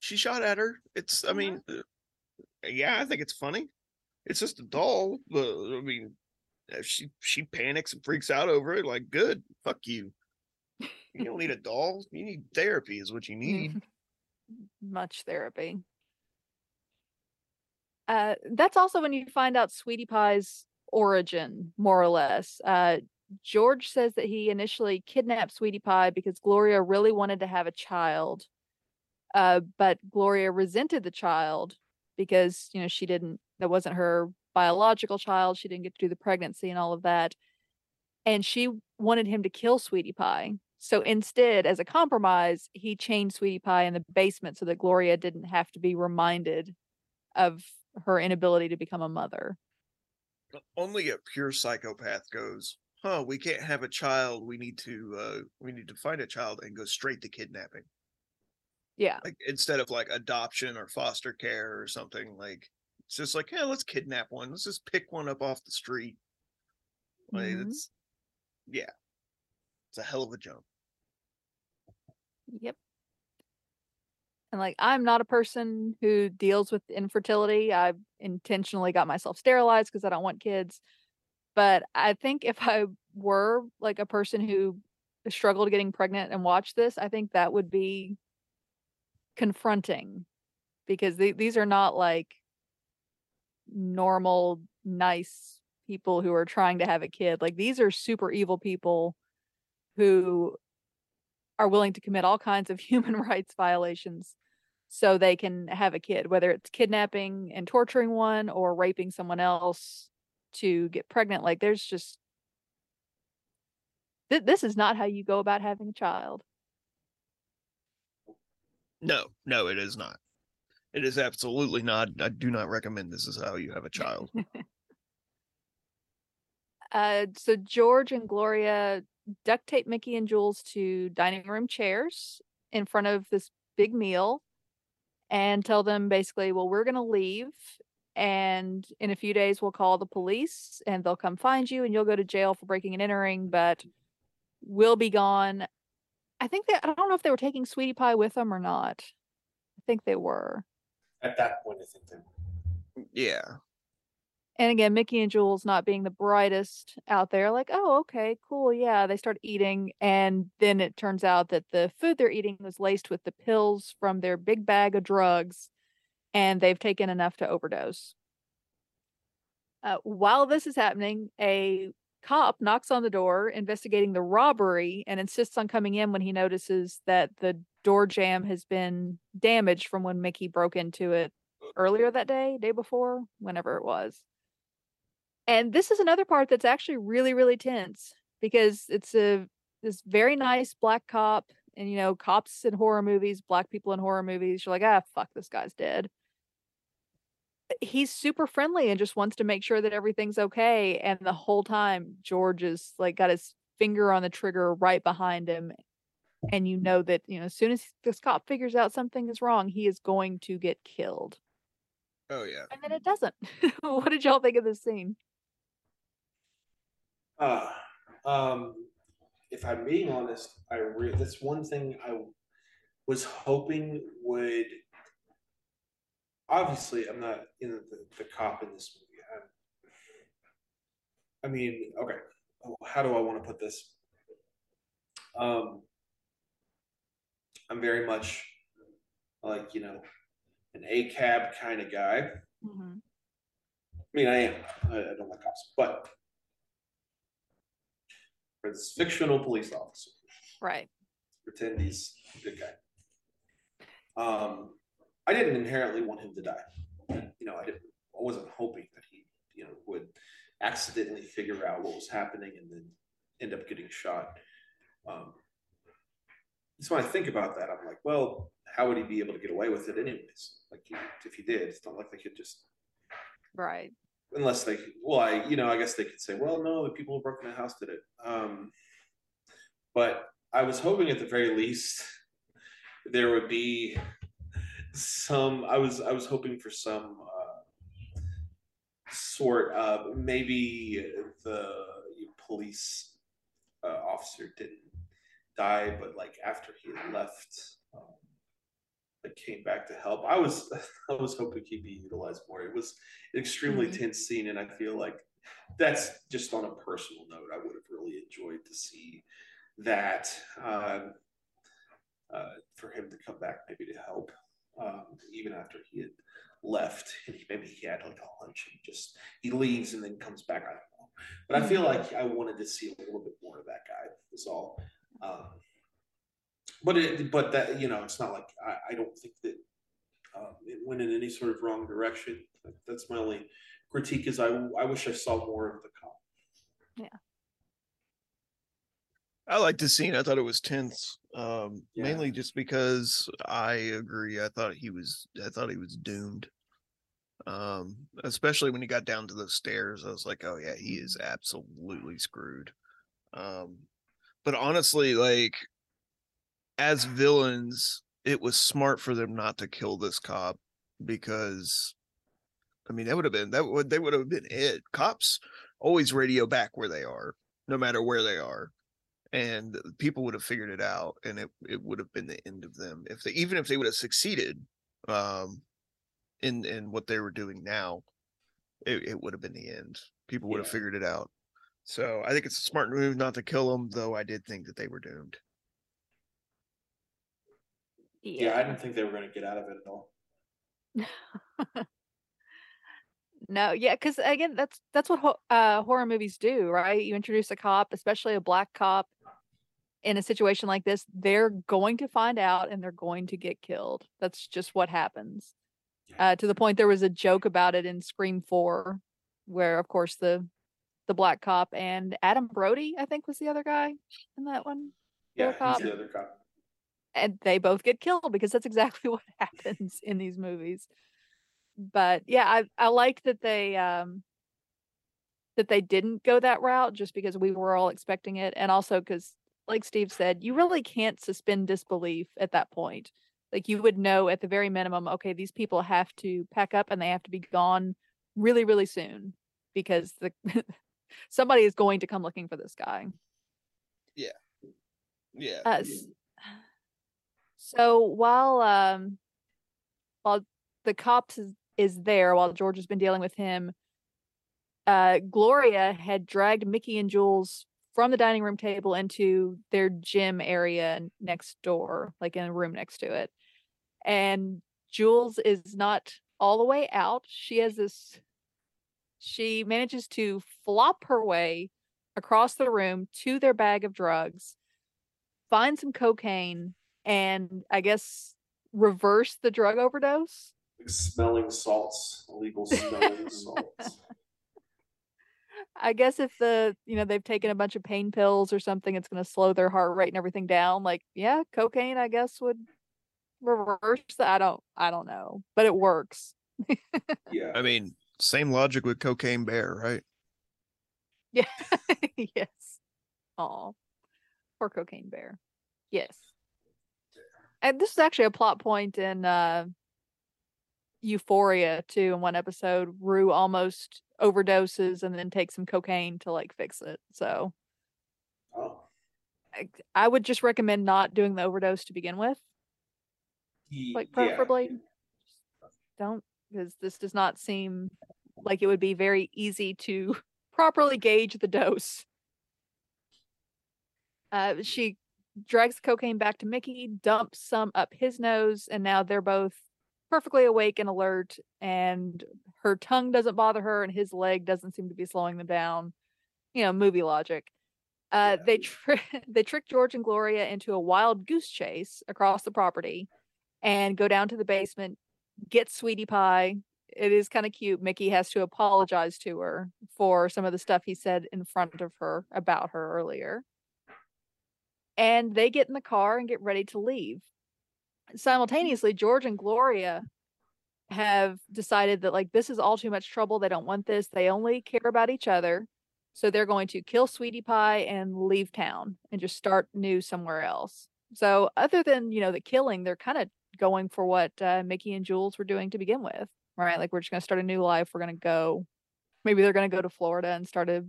She shot at her. It's, I mean, yeah, I think it's funny. It's just a doll. I mean, she panics and freaks out over it. Like, good, fuck you. You don't need a doll. You need therapy is what you need. Much therapy. That's also when you find out Sweetie Pie's origin, more or less. George says that he initially kidnapped Sweetie Pie because Gloria really wanted to have a child. But Gloria resented the child because, you know, that wasn't her biological child. She didn't get to do the pregnancy and all of that. And she wanted him to kill Sweetie Pie. So instead, as a compromise, he chained Sweetie Pie in the basement so that Gloria didn't have to be reminded of her inability to become a mother. Only a pure psychopath goes, huh, we can't have a child, we need to find a child and go straight to kidnapping. Yeah, like instead of like adoption or foster care or something. Like it's just like, yeah, let's kidnap one, let's just pick one up off the street. Like it's a hell of a jump. Yep. And like, I'm not a person who deals with infertility. I've intentionally got myself sterilized because I don't want kids. But I think if I were like a person who struggled getting pregnant and watched this, I think that would be confronting, because these are not like normal, nice people who are trying to have a kid. Like, these are super evil people who are willing to commit all kinds of human rights violations so they can have a kid, whether it's kidnapping and torturing one or raping someone else to get pregnant. Like, there's just, this is not how you go about having a child. No, it is not. It is absolutely not. I do not recommend this is how you have a child. So George and Gloria duct tape Mickey and Jules to dining room chairs in front of this big meal and tell them basically, well, we're going to leave, and in a few days we'll call the police and they'll come find you and you'll go to jail for breaking and entering, but we'll be gone. I don't know if they were taking Sweetie Pie with them or not. I think they were. At that point, I think they were. Yeah. And again, Mickey and Jules, not being the brightest out there, like, oh, okay, cool, yeah. They start eating, and then it turns out that the food they're eating was laced with the pills from their big bag of drugs, and they've taken enough to overdose. While this is happening, a cop knocks on the door investigating the robbery and insists on coming in when he notices that the door jamb has been damaged from when Mickey broke into it earlier that day, day before, whenever it was. And this is another part that's actually really, really tense, because it's this very nice black cop, and, you know, cops in horror movies, black people in horror movies, you're like, ah, fuck, this guy's dead. He's super friendly and just wants to make sure that everything's okay. And the whole time, George is like, got his finger on the trigger right behind him. And you know that, you know, as soon as this cop figures out something is wrong, he is going to get killed. Oh, yeah. And then it doesn't. What did y'all think of this scene? If I'm being honest, that's one thing I was hoping would... Obviously, I'm not in the cop in this movie. I mean, okay, how do I want to put this? I'm very much like, you know, an A-cab kind of guy. Mm-hmm. I mean, I am. I don't like cops, but for this fictional police officer, right? Pretend he's a good guy. I didn't inherently want him to die. You know, I wasn't hoping that he, you know, would accidentally figure out what was happening and then end up getting shot. So when I think about that, I'm like, well, how would he be able to get away with it anyways? Like, if he did, it's not like they could just... Right. Unless they... Well, I guess they could say, well, no, the people who broke in the house did it. But I was hoping at the very least there would be... I was hoping for some sort of, maybe the police officer didn't die, but like after he had left, like came back to help. I was hoping he'd be utilized more. It was an extremely tense scene, and I feel like that's just on a personal note. I would have really enjoyed to see that for him to come back maybe to help. Even after he had left, and maybe he had like a lunch and just he leaves and then comes back. I don't know, but I feel like I wanted to see a little bit more of that guy. That's all. But that, you know, it's not like I don't think that it went in any sort of wrong direction. That's my only critique. Is I wish I saw more of the cop. Yeah. I liked the scene. I thought it was tense, mainly just because I agree. I thought he was doomed, especially when he got down to those stairs. I was like, oh yeah, he is absolutely screwed. But honestly, like, as villains, it was smart for them not to kill this cop, because I mean, that would have been it. Cops always radio back where they are, no matter where they are. And people would have figured it out, and it would have been the end of them if they would have succeeded in what they were doing now. It would have been the end. People would have figured it out. So I think it's a smart move not to kill them, though I did think that they were doomed. Yeah, I didn't think they were going to get out of it at all. No, yeah, because again, that's what horror movies do, right? You introduce a cop, especially a black cop, in a situation like this, they're going to find out and they're going to get killed. That's just what happens. To the point, there was a joke about it in Scream 4, where, of course, the black cop and Adam Brody, I think, was the other guy in that one. Yeah, he's the other cop. And they both get killed, because that's exactly what happens in these movies. But yeah, I like that they didn't go that route, just because we were all expecting it, and also because, like Steve said, you really can't suspend disbelief at that point. Like, you would know at the very minimum, okay, these people have to pack up and they have to be gone really, really soon, because somebody is going to come looking for this guy. Yeah, yeah. So while the cops is there, while George has been dealing with him, Gloria had dragged Mickey and Jules from the dining room table into their gym area next door, like in a room next to it. And Jules is not all the way out. She manages to flop her way across the room to their bag of drugs, find some cocaine, and I guess reverse the drug overdose. Smelling salts, illegal smelling salts. I guess if they've taken a bunch of pain pills or something, it's going to slow their heart rate and everything down. Like, yeah, cocaine, I guess, would reverse that. I don't know, but it works. Yeah, I mean, same logic with Cocaine Bear, right? Yeah. Yes. Oh, or Cocaine Bear. Yes. And this is actually a plot point in Euphoria too. In one episode, Rue almost overdoses and then takes some cocaine to like fix it. So I would just recommend not doing the overdose to begin with. Like preferably don't, because this does not seem like it would be very easy to properly gauge the dose. She drags the cocaine back to Mickey, dumps some up his nose, and now they're both perfectly awake and alert, and her tongue doesn't bother her, and his leg doesn't seem to be slowing them down. You know, movie logic. They trick George and Gloria into a wild goose chase across the property and go down to the basement, get Sweetie Pie. It is kind of cute. Mickey has to apologize to her for some of the stuff he said in front of her about her earlier. And they get in the car and get ready to leave. Simultaneously, George and Gloria have decided that, like, this is all too much trouble. They don't want this. They only care about each other. So they're going to kill Sweetie Pie and leave town and just start new somewhere else. So other than, the killing, they're kind of going for what Mickey and Jules were doing to begin with, right? Like, we're just going to start a new life. We're going to go. Maybe they're going to go to Florida and start a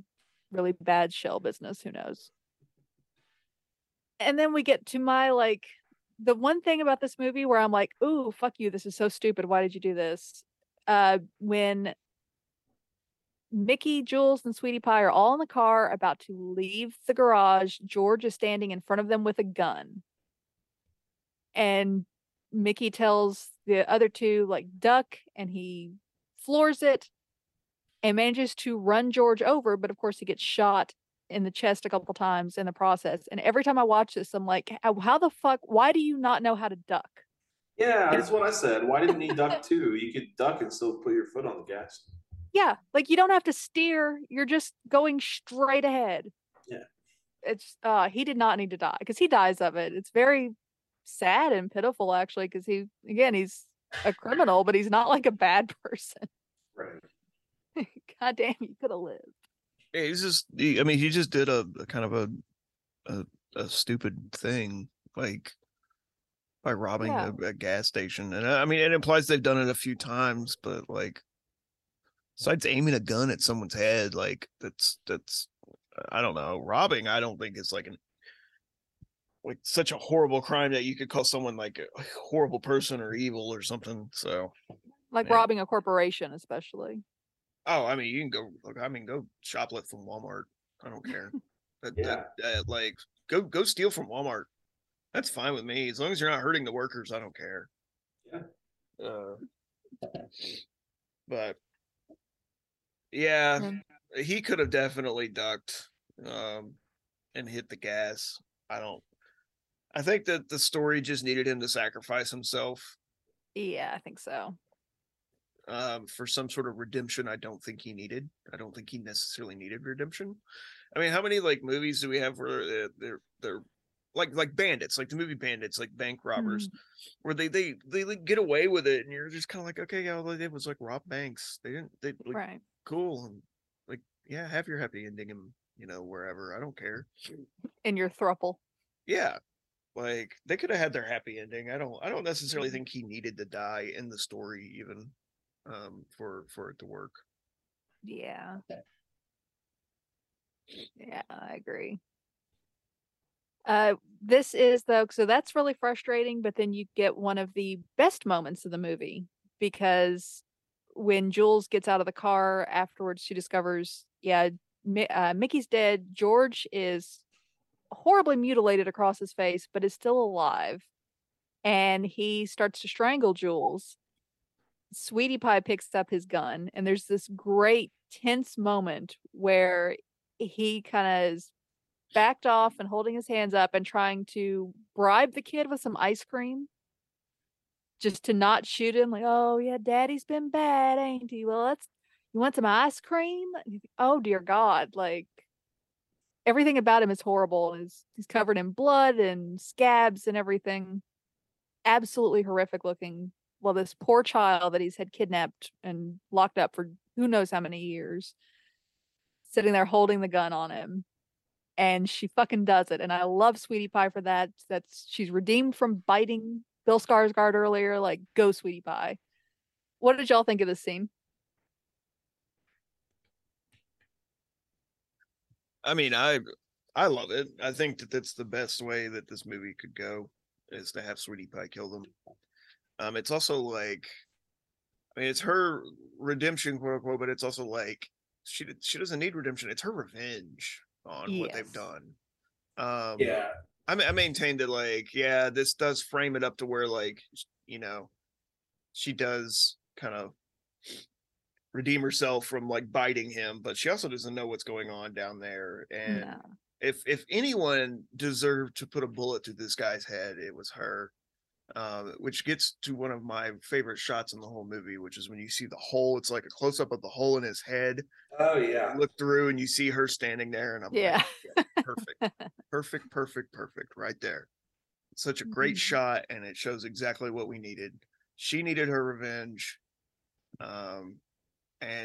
really bad shell business. Who knows? And then we get to my, like, the one thing about this movie where I'm like, ooh, fuck you, this is so stupid. Why did you do this? When Mickey, Jules, and Sweetie Pie are all in the car about to leave the garage, George is standing in front of them with a gun. And Mickey tells the other two, like, duck, and he floors it and manages to run George over. But of course, he gets shot in the chest a couple times in the process. And every time I watch this, I'm like, how the fuck, why do you not know how to duck? Yeah, that's what I said. Why didn't he duck too? You could duck and still put your foot on the gas. Yeah, like, you don't have to steer. You're just going straight ahead. Yeah. It's he did not need to die, because he dies of it. It's very sad and pitiful, actually, because he's a criminal, but he's not like a bad person. Right. God damn, you could have lived. Yeah, he just did a kind of a stupid thing, like, by robbing a gas station. And I mean, it implies they've done it a few times, but, like, besides aiming a gun at someone's head, like, that's I don't know. Robbing, I don't think, is like such a horrible crime that you could call someone like a horrible person or evil or something. So, like, robbing a corporation, especially. Oh, I mean, you can go. Look, I mean, go shoplift from Walmart. I don't care. Go steal from Walmart. That's fine with me, as long as you're not hurting the workers. I don't care. Yeah. But yeah, he could have definitely ducked and hit the gas. I think that the story just needed him to sacrifice himself. Yeah, I think so. For some sort of redemption. I don't think he necessarily needed redemption. I mean, how many, like, movies do we have where they're like bandits, like the movie Bandits, like bank robbers, where they like, get away with it, and you're just kind of like, okay, all they did was, like, rob banks. They right, cool, and, like, yeah, have your happy ending, and, wherever, I don't care. In your thruple. Yeah. Like, they could have had their happy ending. I don't necessarily think he needed to die in the story, even. For it to work. Yeah. Yeah, I agree. This is, though, so that's really frustrating, but then you get one of the best moments of the movie, because when Jules gets out of the car afterwards, she discovers, Mickey's dead, George is horribly mutilated across his face, but is still alive, and he starts to strangle Jules. Sweetie Pie picks up his gun, and there's this great tense moment where he kind of is backed off and holding his hands up and trying to bribe the kid with some ice cream just to not shoot him. Like, oh yeah, daddy's been bad, ain't he? Well, you want some ice cream? Oh dear God. Like, everything about him is horrible. He's covered in blood and scabs and everything. Absolutely horrific looking. Well, this poor child that he's had kidnapped and locked up for who knows how many years, sitting there holding the gun on him. And she fucking does it. And I love Sweetie Pie for that. She's redeemed from biting Bill Skarsgård earlier. Like, go Sweetie Pie. What did y'all think of this scene? I mean, I love it. I think that that's the best way that this movie could go, is to have Sweetie Pie kill them. It's also like, I mean, it's her redemption, quote unquote, but it's also like she doesn't need redemption. It's her revenge on what they've done. Yeah, I maintain that, like, yeah, this does frame it up to where, like, you know, she does kind of redeem herself from, like, biting him, but she also doesn't know what's going on down there. And if anyone deserved to put a bullet through this guy's head, it was her. Which gets to one of my favorite shots in the whole movie, which is when you see the hole. It's like a close-up of the hole in his head. Oh yeah. You look through and you see her standing there, and I'm like, yeah, perfect right there. It's such a great shot, and it shows exactly what we needed. She needed her revenge. And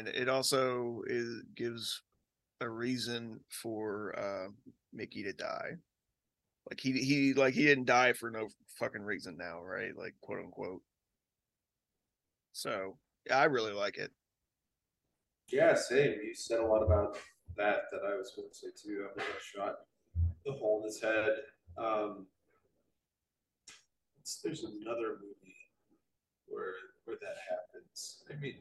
it also gives a reason for Mickey to die. Like, he didn't die for no fucking reason now, right? Like, quote unquote. So yeah, I really like it. Yeah, same. You said a lot about that I was going to say too. I shot the hole in his head. There's another movie where that happens. I mean,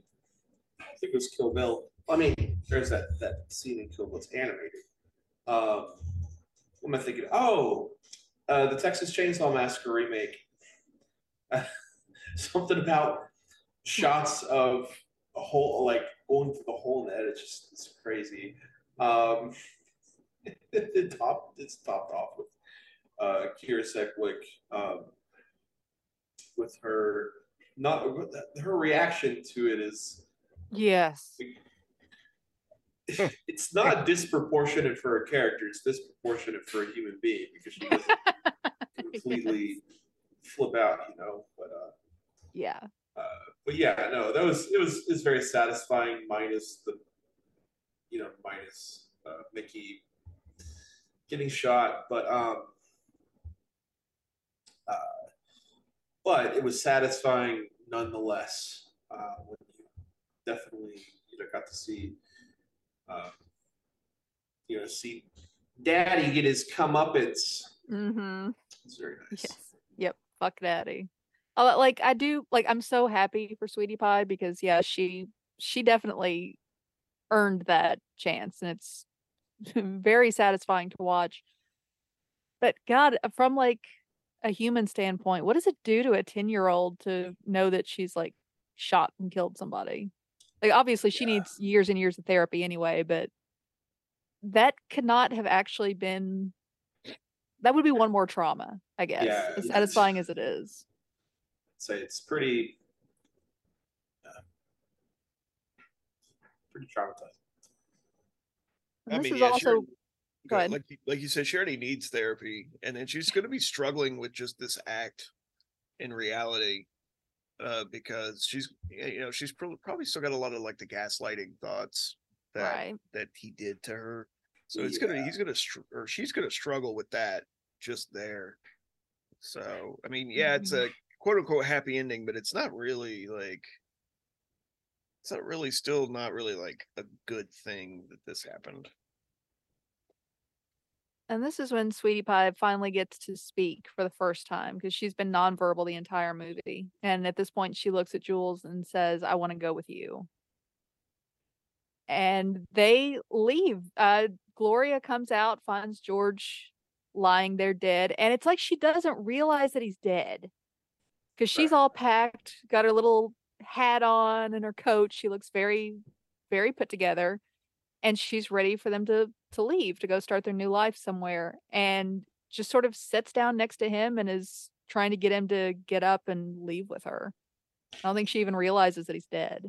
I think it was Kill Bill. I mean, there's that scene in Kill Bill. It's animated. What am I thinking? Oh, the Texas Chainsaw Massacre remake. Something about shots of a hole, like going through the hole in the head. It's crazy. It's topped off with Kyra Sedgwick, with her her reaction to it is. Yes. It's not disproportionate for a character. It's disproportionate for a human being, because she doesn't completely flip out, you know. But yeah. But yeah, no, that was it's very satisfying, minus Mickey getting shot, but it was satisfying nonetheless. When you definitely got to see. See Daddy get his comeuppance. Mm-hmm. It's very nice. Yes. Yep. Fuck Daddy. Oh, like, I do. Like, I'm so happy for Sweetie Pie, because yeah, she definitely earned that chance, and it's very satisfying to watch. But God, from like a human standpoint, what does it do to a 10-year-old to know that she's like shot and killed somebody? Like, obviously, she needs years and years of therapy anyway, but that could not have actually been... That would be one more trauma, I guess, as satisfying as it is. I'd say it's pretty... pretty traumatizing. I mean, also... Go ahead. Like you said, she already needs therapy, and then she's going to be struggling with just this act in reality. Because she's probably still got a lot of like the gaslighting thoughts that that he did to her, so it's she's gonna struggle with that just there. So I mean, it's a quote unquote happy ending, but it's not really like like a good thing that this happened. And this is when Sweetie Pie finally gets to speak for the first time, because she's been nonverbal the entire movie. And at this point, she looks at Jules and says, I want to go with you. And they leave. Gloria comes out, finds George lying there dead. And it's like she doesn't realize that he's dead, because she's all packed, got her little hat on and her coat. She looks very, very put together. and she's ready for them to leave, to go start their new life somewhere, and just sort of sits down next to him and is trying to get him to get up and leave with her. I don't think she even realizes that he's dead.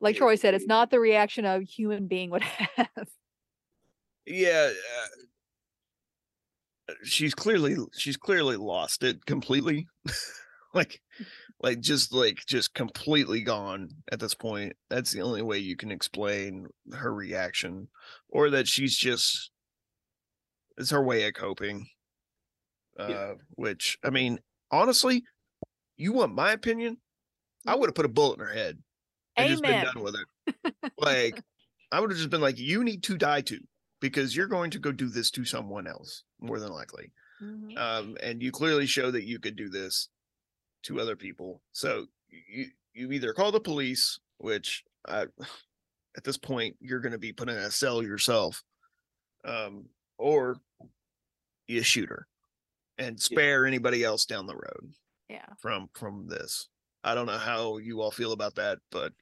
Like Troy said, it's not the reaction a human being would have. Yeah. She's clearly lost it completely. Just completely gone at this point. That's the only way you can explain her reaction, or that she's just, it's her way of coping. Which, I mean, honestly, you want my opinion? I would have put a bullet in her head and just been done with it. I would have just been like, you need to die too, because you're going to go do this to someone else, more than likely. Mm-hmm. And you clearly show that you could do this to other people. So you either call the police, which at this point you're going to be put in a cell yourself, or you shoot her and spare anybody else down the road. Yeah. From this. I don't know how you all feel about that, but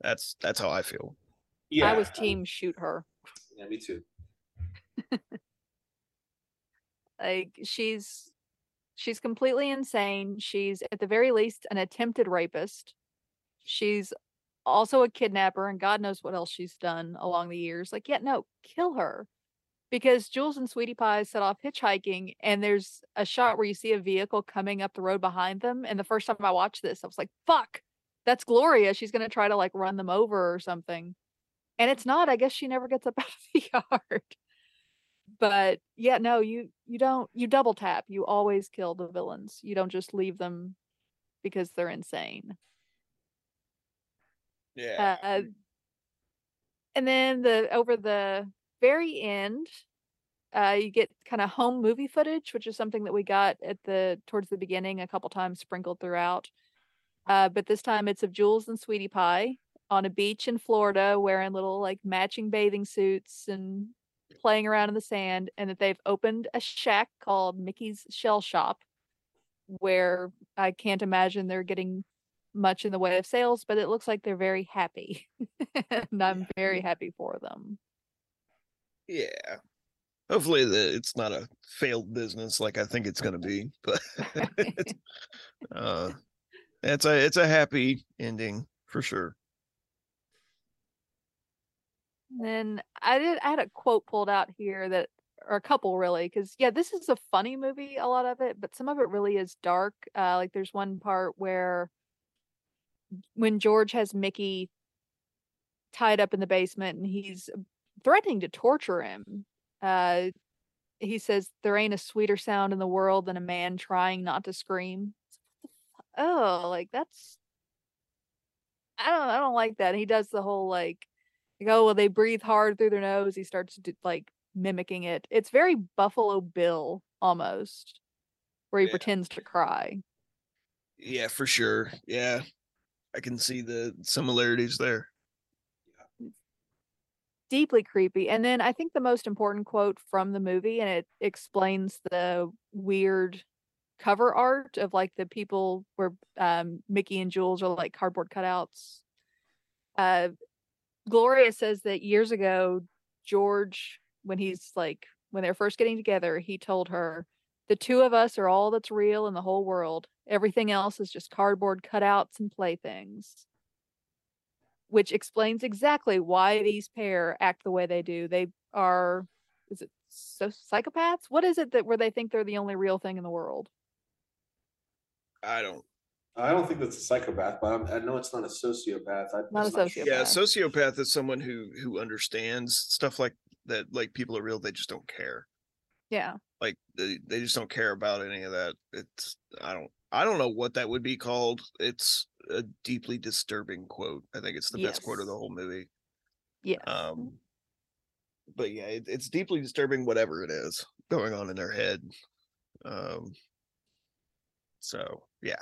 that's how I feel. Yeah. I was team shoot her. Yeah, me too. She's completely insane. She's at the very least an attempted rapist. She's also a kidnapper, and God knows what else she's done along the years. Kill her. Because Jules and Sweetie Pie set off hitchhiking, and there's a shot where you see a vehicle coming up the road behind them. And the first time I watched this, I was like, fuck, that's Gloria. She's going to try to run them over or something. And it's not. I guess she never gets up out of the yard. But yeah, no, you don't. You double tap. You always kill the villains. You don't just leave them because they're insane. Yeah. And then over the very end, you get kind of home movie footage, which is something that we got towards the beginning a couple times, sprinkled throughout. But this time it's of Jules and Sweetie Pie on a beach in Florida, wearing little matching bathing suits and playing around in the sand, and that they've opened a shack called Mickey's Shell Shop, where I can't imagine they're getting much in the way of sales, but it looks like they're very happy. And I'm very happy for them. Yeah. Hopefully it's not a failed business like I think it's going to be, but it's a happy ending for sure. Then I had a quote pulled out here or a couple really, because this is a funny movie, a lot of it, but some of it really is dark. There's one part where when George has Mickey tied up in the basement and he's threatening to torture him, he says, "There ain't a sweeter sound in the world than a man trying not to scream." That's I don't like that. And he does the whole they breathe hard through their nose. He starts mimicking it. It's very Buffalo Bill almost, where he pretends to cry. Yeah, for sure. Yeah, I can see the similarities there. Deeply creepy. And then I think the most important quote from the movie, and it explains the weird cover art of the people where Mickey and Jules are cardboard cutouts. Gloria says that years ago, George, when they're first getting together, he told her, "The two of us are all that's real in the whole world. Everything else is just cardboard cutouts and playthings." Which explains exactly why these pair act the way they do. They are, psychopaths? What is it where they think they're the only real thing in the world? I don't think that's a psychopath, but I know it's not a sociopath. Not a sociopath. Yeah, a sociopath is someone who understands stuff like that. Like, people are real, they just don't care. Yeah. They just don't care about any of that. It's I don't know what that would be called. It's a deeply disturbing quote. I think it's the best quote of the whole movie. Yeah. But yeah, it's deeply disturbing, whatever it is going on in their head. So yeah.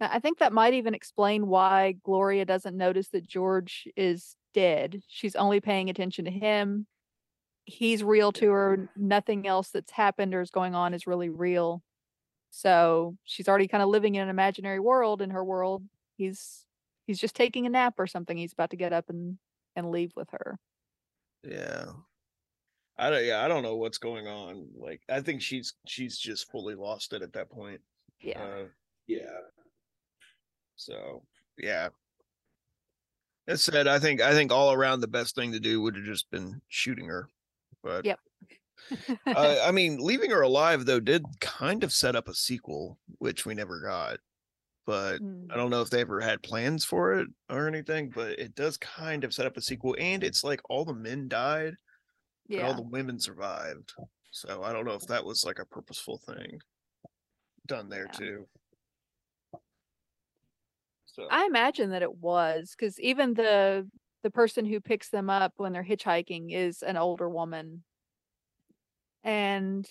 I think that might even explain why Gloria doesn't notice that George is dead. She's only paying attention to him. He's real to her. Nothing else that's happened or is going on is really real. So she's already kind of living in an imaginary world. In her world, he's he's just taking a nap or something. He's about to get up and leave with her. Yeah. I don't know what's going on. Like, I think she's just fully lost it at that point. Yeah. Yeah. So, yeah. That said, I think all around the best thing to do would have just been shooting her. But yep. I mean, leaving her alive though did kind of set up a sequel, which we never got. But I don't know if they ever had plans for it or anything, but it does kind of set up a sequel, and it's like all the men died, yeah, and all the women survived. So I don't know if that was like a purposeful thing done there, yeah, too. So I imagine that it was, because even the person who picks them up when they're hitchhiking is an older woman. And,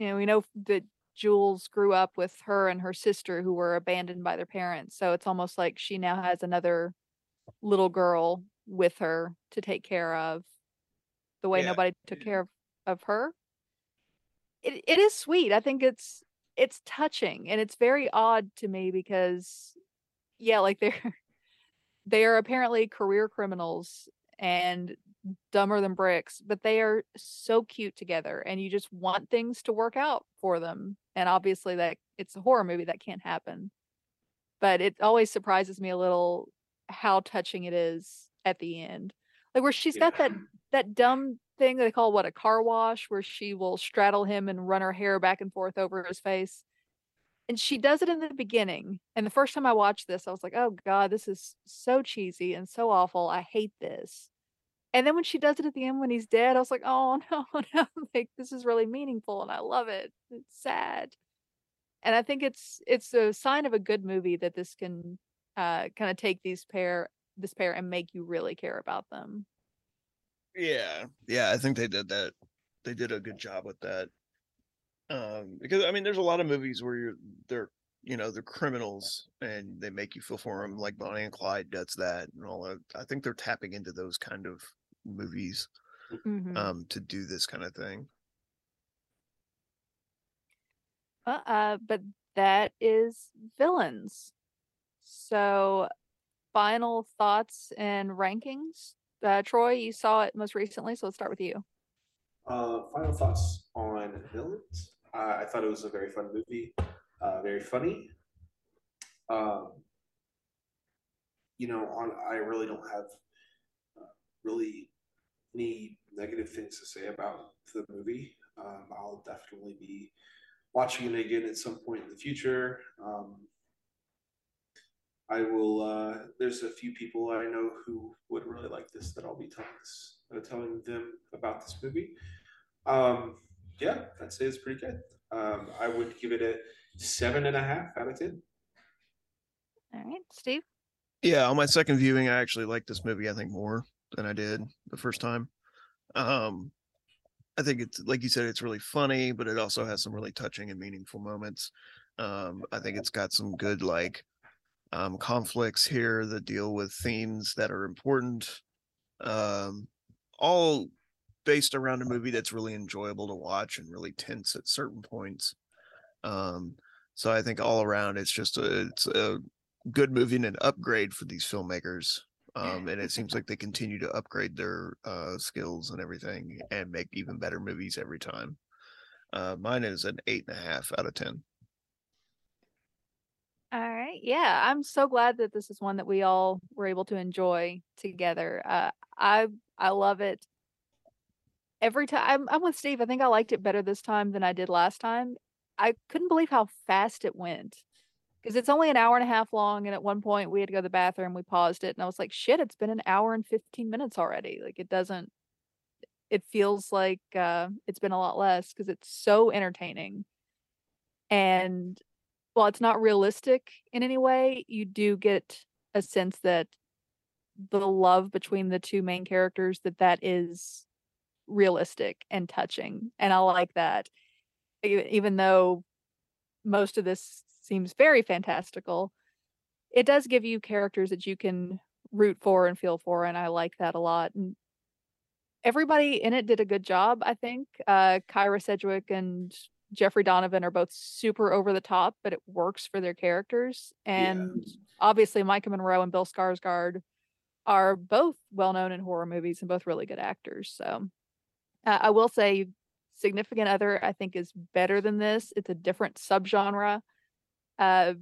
you know, we know that Jules grew up with her and her sister who were abandoned by their parents. So it's almost like she now has another little girl with her to take care of, the way, yeah, nobody took care of her. It is sweet. I think it's touching, and it's very odd to me because, yeah, like they are apparently career criminals and dumber than bricks, but they are so cute together, and you just want things to work out for them. And obviously that it's a horror movie, that can't happen, but it always surprises me a little how touching it is at the end, like where she's, yeah, got that dumb thing that they call a car wash, where she will straddle him and run her hair back and forth over his face. And she does it in the beginning, and the first time I watched this I was like, oh god, this is so cheesy and so awful, I hate this. And then when she does it at the end when he's dead, I was like, oh no, like this is really meaningful and I love it. It's sad. And I think it's a sign of a good movie that this can kind of take this pair and make you really care about them. Yeah. Yeah, I think they did that. They did a good job with that. Because I mean, there's a lot of movies where they're criminals and they make you feel for them, like Bonnie and Clyde does that and all that. I think they're tapping into those kind of movies, mm-hmm, to do this kind of thing. But that is Villains. So final thoughts and rankings. Troy, you saw it most recently, so let's start with you. Final thoughts on Villains. I thought it was a very fun movie. Very funny. I really don't have really any negative things to say about the movie. I'll definitely be watching it again at some point in the future. I will. There's a few people I know who would really like this that I'll be telling them about this movie. Yeah, I'd say it's pretty good. I would give it a 7.5 out of 10. All right, Steve? Yeah, on my second viewing, I actually liked this movie, I think, more than I did the first time. I think it's, like you said, it's really funny, but it also has some really touching and meaningful moments. I think it's got some good, like, conflicts here that deal with themes that are important. All based around a movie that's really enjoyable to watch and really tense at certain points. So I think all around it's just a good movie and an upgrade for these filmmakers. And it seems like they continue to upgrade their skills and everything and make even better movies every time. Mine is an 8.5 out of 10. All right. Yeah. I'm so glad that this is one that we all were able to enjoy together. I love it. Every time I'm with Steve, I think I liked it better this time than I did last time. I couldn't believe how fast it went, because it's only 1.5 hours long. And at one point we had to go to the bathroom, we paused it, and I was like, shit, it's been 1 hour and 15 minutes already. Like it feels like it's been a lot less, because it's so entertaining. And while it's not realistic in any way, you do get a sense that the love between the two main characters, that is realistic and touching. And I like that. Even though most of this seems very fantastical, it does give you characters that you can root for and feel for, and I like that a lot. And everybody in it did a good job, I think. Kyra Sedgwick and Jeffrey Donovan are both super over the top, but it works for their characters. And obviously Micah Monroe and Bill Skarsgård are both well-known in horror movies and both really good actors. So I will say Significant Other, I think, is better than this. It's a different subgenre. And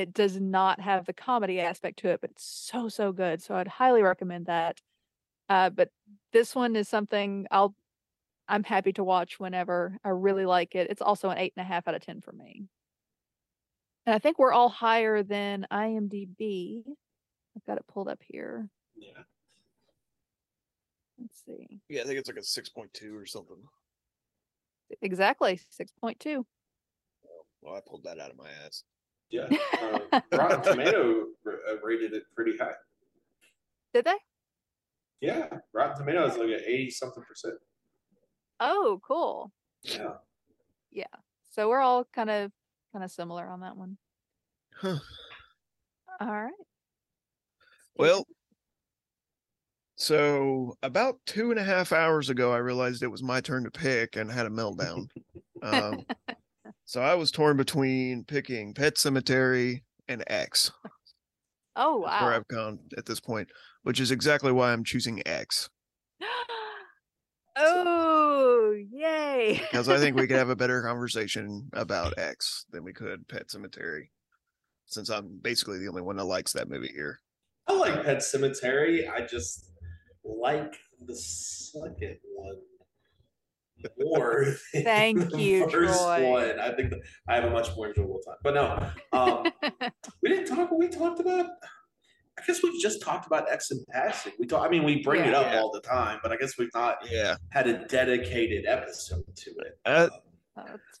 it does not have the comedy aspect to it, but it's so, so good. So I'd highly recommend that. But this one is something I'm happy to watch whenever. I really like it. It's also an 8.5 out of 10 for me. And I think we're all higher than IMDb. I've got it pulled up here. Yeah. Let's see. Yeah, I think it's like a 6.2 or something. Exactly, 6.2. Well, I pulled that out of my ass. Yeah. Rotten Tomato rated it pretty high. Did they? Yeah. Rotten Tomatoes is like at 80-something%. Oh, cool. Yeah. Yeah. So we're all kind of similar on that one. Huh. All right. Well, so about 2.5 hours ago, I realized it was my turn to pick and had a meltdown. So I was torn between picking Pet Sematary and X. Oh, wow. That's where I've gone at this point, which is exactly why I'm choosing X. Oh, yay. Because I think we could have a better conversation about X than we could Pet Sematary, since I'm basically the only one that likes that movie here. I like Pet Sematary. I just like the second one more. Than the first Troy. One. I think I have a much more enjoyable time. But no, we talked about. I guess we've just talked about X in passing. We bring it up all the time, but I guess we've not had a dedicated episode to it. That's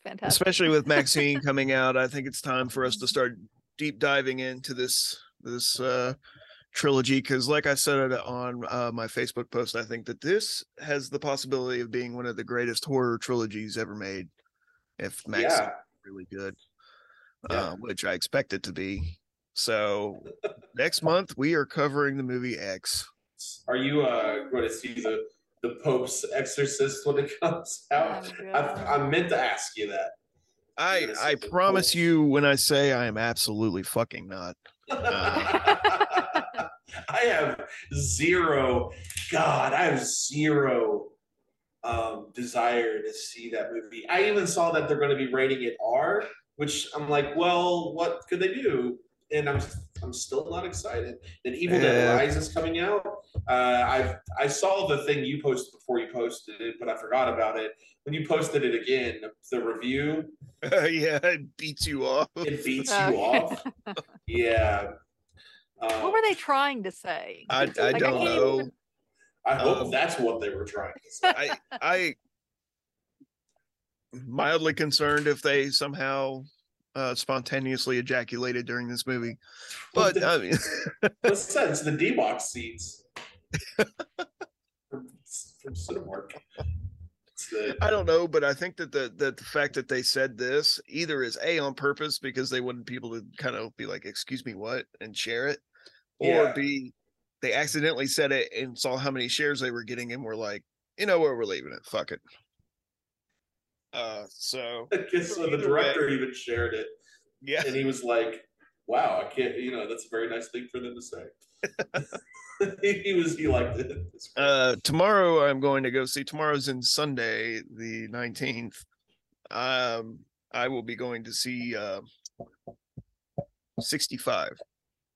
fantastic. Especially with Maxine coming out, I think it's time for us to start deep diving into this trilogy, because like I said on my Facebook post, I think that this has the possibility of being one of the greatest horror trilogies ever made, if Maxine is really good, which I expect it to be. So next month we are covering the movie X. Are you going to see the Pope's Exorcist when it comes out? I meant to ask you that. I promise you, when I say I am absolutely fucking not. I have zero desire to see that movie. I even saw that they're going to be rating it R, which I'm like, well, what could they do? And I'm still not excited. Then Evil Dead Rise is coming out. I saw the thing you posted before you posted it, but I forgot about it. When you posted it again, the review. It beats you off. You off. Yeah. What were they trying to say? I don't know. I hope that's what they were trying to say. I mildly concerned if they somehow spontaneously ejaculated during this movie, but I mean, what sense the D-box seats from Cinemark? I don't know, but I think that the fact that they said this either is A, on purpose because they wanted people to kind of be like, "Excuse me, what?" and share it, or B, they accidentally said it and saw how many shares they were getting and were like, "You know what? We're leaving it. Fuck it." So I guess the director even shared it. Yeah. And he was like, wow, I can't, that's a very nice thing for them to say. He liked it. Tomorrow I'm going to go see, tomorrow's in Sunday, the 19th. I will be going to see 65.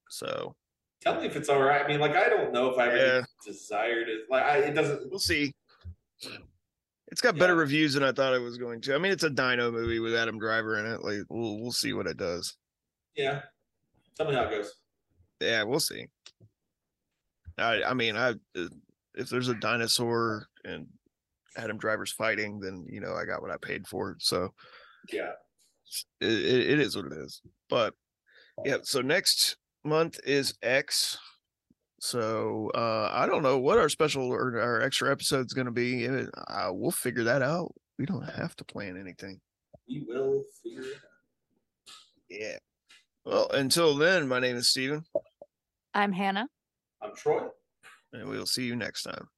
So tell me if it's all right. I mean, like, I don't know if I really desired it. Like, it doesn't. We'll see. It's got better reviews than I thought it was going to. I mean, it's a dino movie with Adam Driver in it. Like, we'll see what it does. Yeah. Tell me how it goes. Yeah, we'll see. I mean, if there's a dinosaur and Adam Driver's fighting, then, I got what I paid for. So, yeah. It is what it is. But, yeah, so next month is X. So I don't know what our special or our extra episode is going to be. We'll figure that out. We don't have to plan anything. We will figure it out. Yeah. Well, until then, my name is Steven. I'm Hannah. I'm Troy. And we'll see you next time.